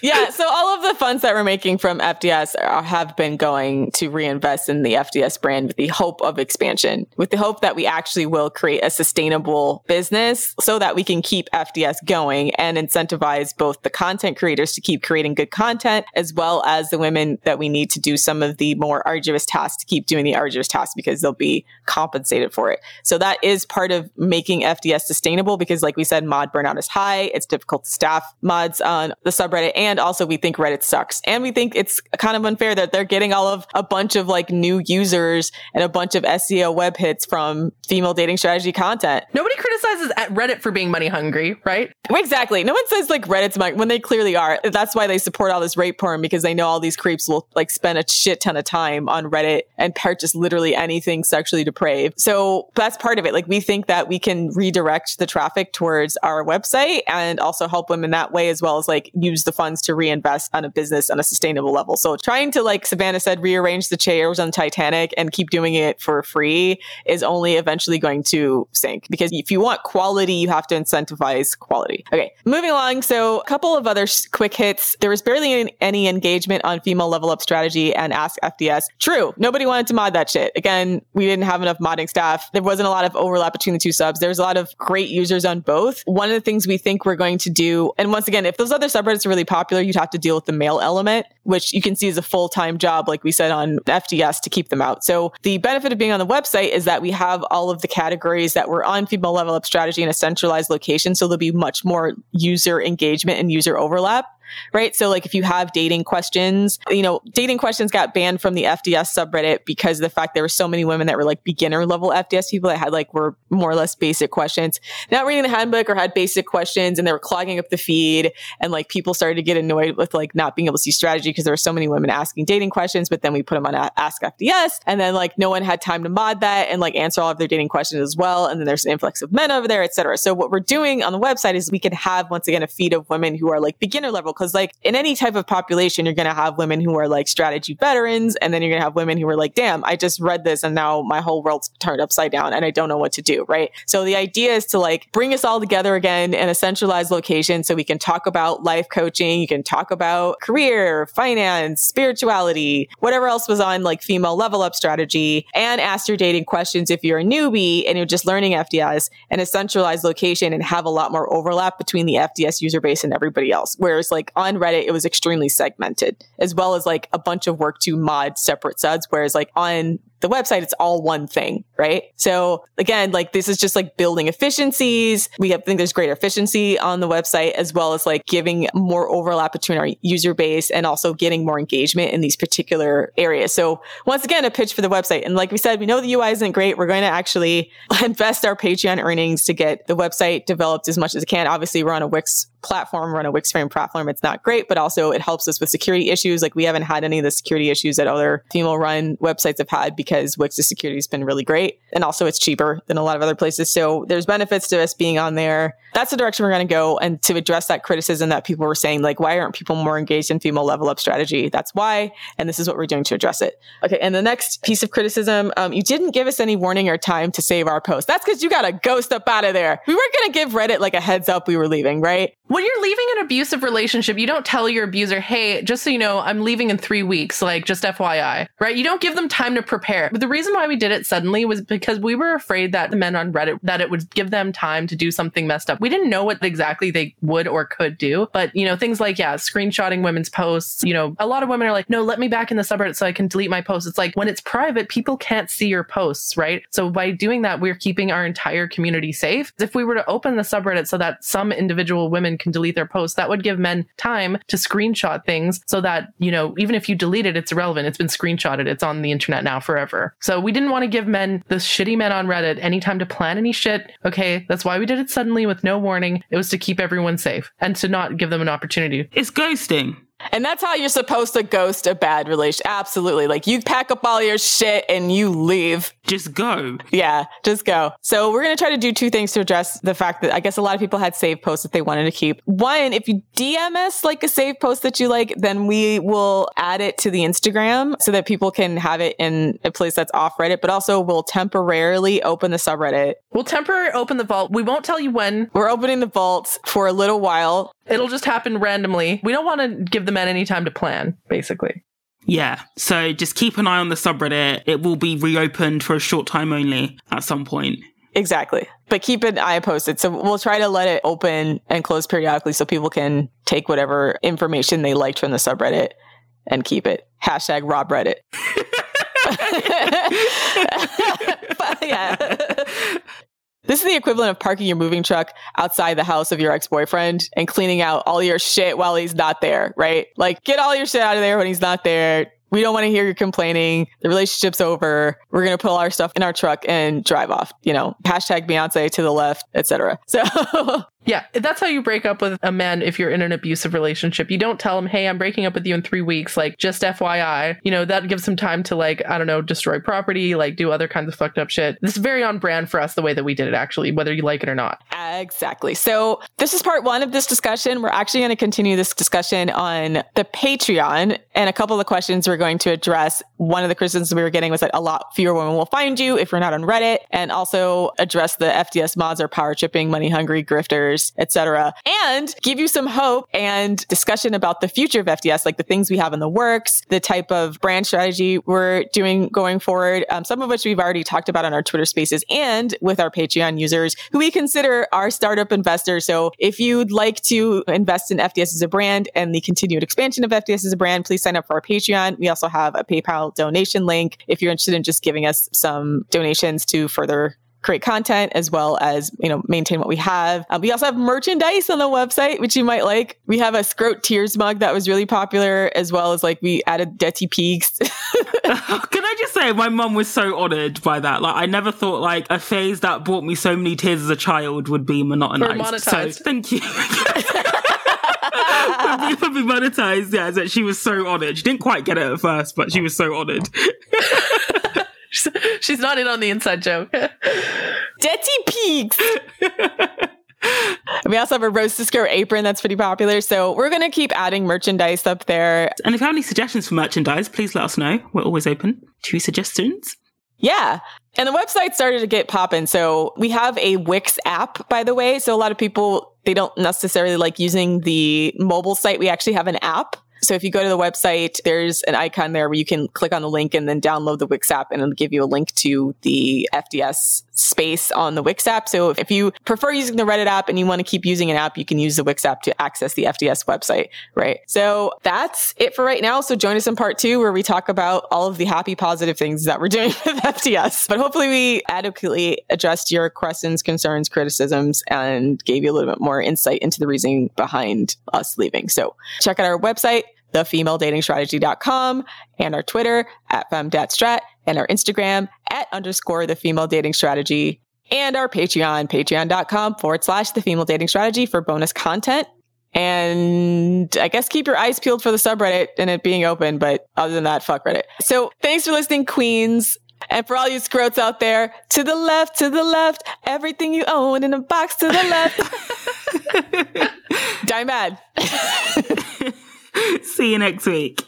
Yeah, so all of the funds that we're making from F D S are, have been going to reinvest in the F D S brand with the hope of expansion, with the hope that we actually will create a sustainable business so that we can keep F D S going and incentivize both the content creators to keep creating good content, as well as the women that we need to do some of the more arduous tasks to keep doing the arduous tasks because they'll be compensated for it. So that is part of making F D S sustainable because, like we said, mod burnout is high. It's difficult to staff mods on the subreddit. And And also we think Reddit sucks. And we think it's kind of unfair that they're getting all of a bunch of like new users and a bunch of S E O web hits from female dating strategy content. Nobody criticizes at Reddit for being money hungry, right? Exactly. No one says like Reddit's money when they clearly are. That's why they support all this rape porn, because they know all these creeps will like spend a shit ton of time on Reddit and purchase literally anything sexually depraved. So that's part of it. Like we think that we can redirect the traffic towards our website and also help women that way, as well as like use the funds to reinvest on a business on a sustainable level. So trying to, like Savannah said, rearrange the chairs on Titanic and keep doing it for free is only eventually going to sink, because if you want quality, you have to incentivize quality. Okay, moving along. So a couple of other sh- quick hits. There was barely any engagement on female level up strategy and ask F D S. True. Nobody wanted to mod that shit. Again, we didn't have enough modding staff. There wasn't a lot of overlap between the two subs. There's a lot of great users on both. One of the things we think we're going to do, and once again, if those other subreddits are really popular, you'd have to deal with the male element, which you can see is a full-time job, like we said on F D S, to keep them out. So the benefit of being on the website is that we have all of the categories that were on female level up strategy in a centralized location. So there'll be much more user engagement and user overlap. right? So like if you have dating questions, you know, dating questions got banned from the F D S subreddit because of the fact there were so many women that were like beginner level F D S people that had like were more or less basic questions, not reading the handbook or had basic questions, and they were clogging up the feed. And like people started to get annoyed with like not being able to see strategy because there were so many women asking dating questions, but then we put them on Ask F D S. And then like no one had time to mod that and like answer all of their dating questions as well. And then there's an influx of men over there, et cetera. So what we're doing on the website is we could have, once again, a feed of women who are like beginner level. Cause like in any type of population, you're going to have women who are like strategy veterans. And then you're going to have women who are like, damn, I just read this and now my whole world's turned upside down and I don't know what to do. Right. So the idea is to like bring us all together again in a centralized location so we can talk about life coaching. You can talk about career, finance, spirituality, whatever else was on like female level up strategy, and ask your dating questions if you're a newbie and you're just learning F D S in a centralized location, and have a lot more overlap between the F D S user base and everybody else. Whereas like on Reddit, it was extremely segmented, as well as like a bunch of work to mod separate subs. Whereas like on the website, it's all one thing, right? So again, like this is just like building efficiencies. We have, I think there's greater efficiency on the website, as well as like giving more overlap between our user base and also getting more engagement in these particular areas. So once again, a pitch for the website. And like we said, we know the U I isn't great. We're going to actually invest our Patreon earnings to get the website developed as much as it can. Obviously, we're on a Wix platform, we're on a Wix frame platform. It's not great, but also it helps us with security issues. Like we haven't had any of the security issues that other female run websites have had, because because Wix's security has been really great. And also it's cheaper than a lot of other places. So there's benefits to us being on there. That's the direction we're going to go. And to address that criticism that people were saying, like, why aren't people more engaged in female level up strategy? That's why. And this is what we're doing to address it. Okay. And the next piece of criticism, um, you didn't give us any warning or time to save our post. That's because you got a ghost up out of there. We weren't going to give Reddit like a heads up we were leaving, right? When you're leaving an abusive relationship, you don't tell your abuser, hey, just so you know, I'm leaving in three weeks, like just F Y I, right? You don't give them time to prepare. But the reason why we did it suddenly was because we were afraid that the men on Reddit, that it would give them time to do something messed up. We didn't know what exactly they would or could do. But, you know, things like, yeah, screenshotting women's posts, you know, a lot of women are like, no, let me back in the subreddit so I can delete my posts. It's like when it's private, people can't see your posts, right? So by doing that, we're keeping our entire community safe. If we were to open the subreddit so that some individual women can delete their posts, that would give men time to screenshot things so that, you know, even if you delete it, it's irrelevant. It's been screenshotted. It's on the internet now forever. So we didn't want to give men, the shitty men on Reddit, any time to plan any shit. Okay, that's why we did it suddenly with no warning. It was to keep everyone safe and to not give them an opportunity. It's ghosting. And that's how you're supposed to ghost a bad relation. Absolutely. Like you pack up all your shit and you leave. Just go. Yeah, just go. So we're going to try to do two things to address the fact that I guess a lot of people had saved posts that they wanted to keep. One, if you D M us like a saved post that you like, then we will add it to the Instagram so that people can have it in a place that's off Reddit, but also we'll temporarily open the subreddit. We'll temporarily open the vault. We won't tell you when. We're opening the vault for a little while. It'll just happen randomly. We don't want to give the men any time to plan, basically. Yeah. So just keep an eye on the subreddit. It will be reopened for a short time only at some point. Exactly. But keep an eye posted. So we'll try to let it open and close periodically so people can take whatever information they liked from the subreddit and keep it. Hashtag Rob Reddit. But yeah. This is the equivalent of parking your moving truck outside the house of your ex-boyfriend and cleaning out all your shit while he's not there, right? Like, get all your shit out of there when he's not there. We don't want to hear you complaining. The relationship's over. We're going to put all our stuff in our truck and drive off, you know, hashtag Beyonce to the left, et cetera. So... Yeah, that's how you break up with a man if you're in an abusive relationship. You don't tell him, hey, I'm breaking up with you in three weeks. Like, just F Y I. You know, that gives him time to, like, I don't know, destroy property, like, do other kinds of fucked up shit. This is very on brand for us, the way that we did it, actually, whether you like it or not. Exactly. So this is part one of this discussion. We're actually going to continue this discussion on the Patreon. And a couple of the questions we're going to address. One of the criticisms we were getting was that a lot fewer women will find you if you're not on Reddit. And also address the F D S mods or power tripping, money hungry grifters, et cetera, and give you some hope and discussion about the future of F D S, like the things we have in the works, the type of brand strategy we're doing going forward, um, some of which we've already talked about on our Twitter spaces and with our Patreon users who we consider our startup investors. So if you'd like to invest in F D S as a brand and the continued expansion of F D S as a brand, please sign up for our Patreon. We also have a PayPal donation link if you're interested in just giving us some donations to further create content as well as, you know, maintain what we have. Um, we also have merchandise on the website, which you might like. We have a Scroat Tears mug that was really popular, as well as like we added Detty Peaks. Can I just say, my mum was so honored by that. Like, I never thought like a phase that brought me so many tears as a child would be monotonized. So thank you. Would be monetized, yeah. That she was so honored. She didn't quite get it at first, but she was so honored. She's not in on the inside joke. Detty Peaks. We also have a Roast to Skirt apron that's pretty popular. So we're going to keep adding merchandise up there. And if you have any suggestions for merchandise, please let us know. We're always open to suggestions. Yeah. And the website started to get popping. So we have a Wix app, by the way. So a lot of people, they don't necessarily like using the mobile site. We actually have an app. So if you go to the website, there's an icon there where you can click on the link and then download the Wix app, and it'll give you a link to the F D S space on the Wix app. So if you prefer using the Reddit app and you want to keep using an app, you can use the Wix app to access the F D S website, right? So that's it for right now. So join us in part two, where we talk about all of the happy, positive things that we're doing with F D S. But hopefully we adequately addressed your questions, concerns, criticisms, and gave you a little bit more insight into the reasoning behind us leaving. So check out our website, the female dating strategy dot com, and our Twitter at femdatstrat, and our Instagram at underscore the female dating strategy, and our Patreon, patreon.com forward slash the female dating strategy for bonus content. And I guess keep your eyes peeled for the subreddit and it being open, but other than that, fuck Reddit. So thanks for listening, queens. And for all you scroats out there, to the left, to the left, everything you own in a box to the left. Die mad. See you next week.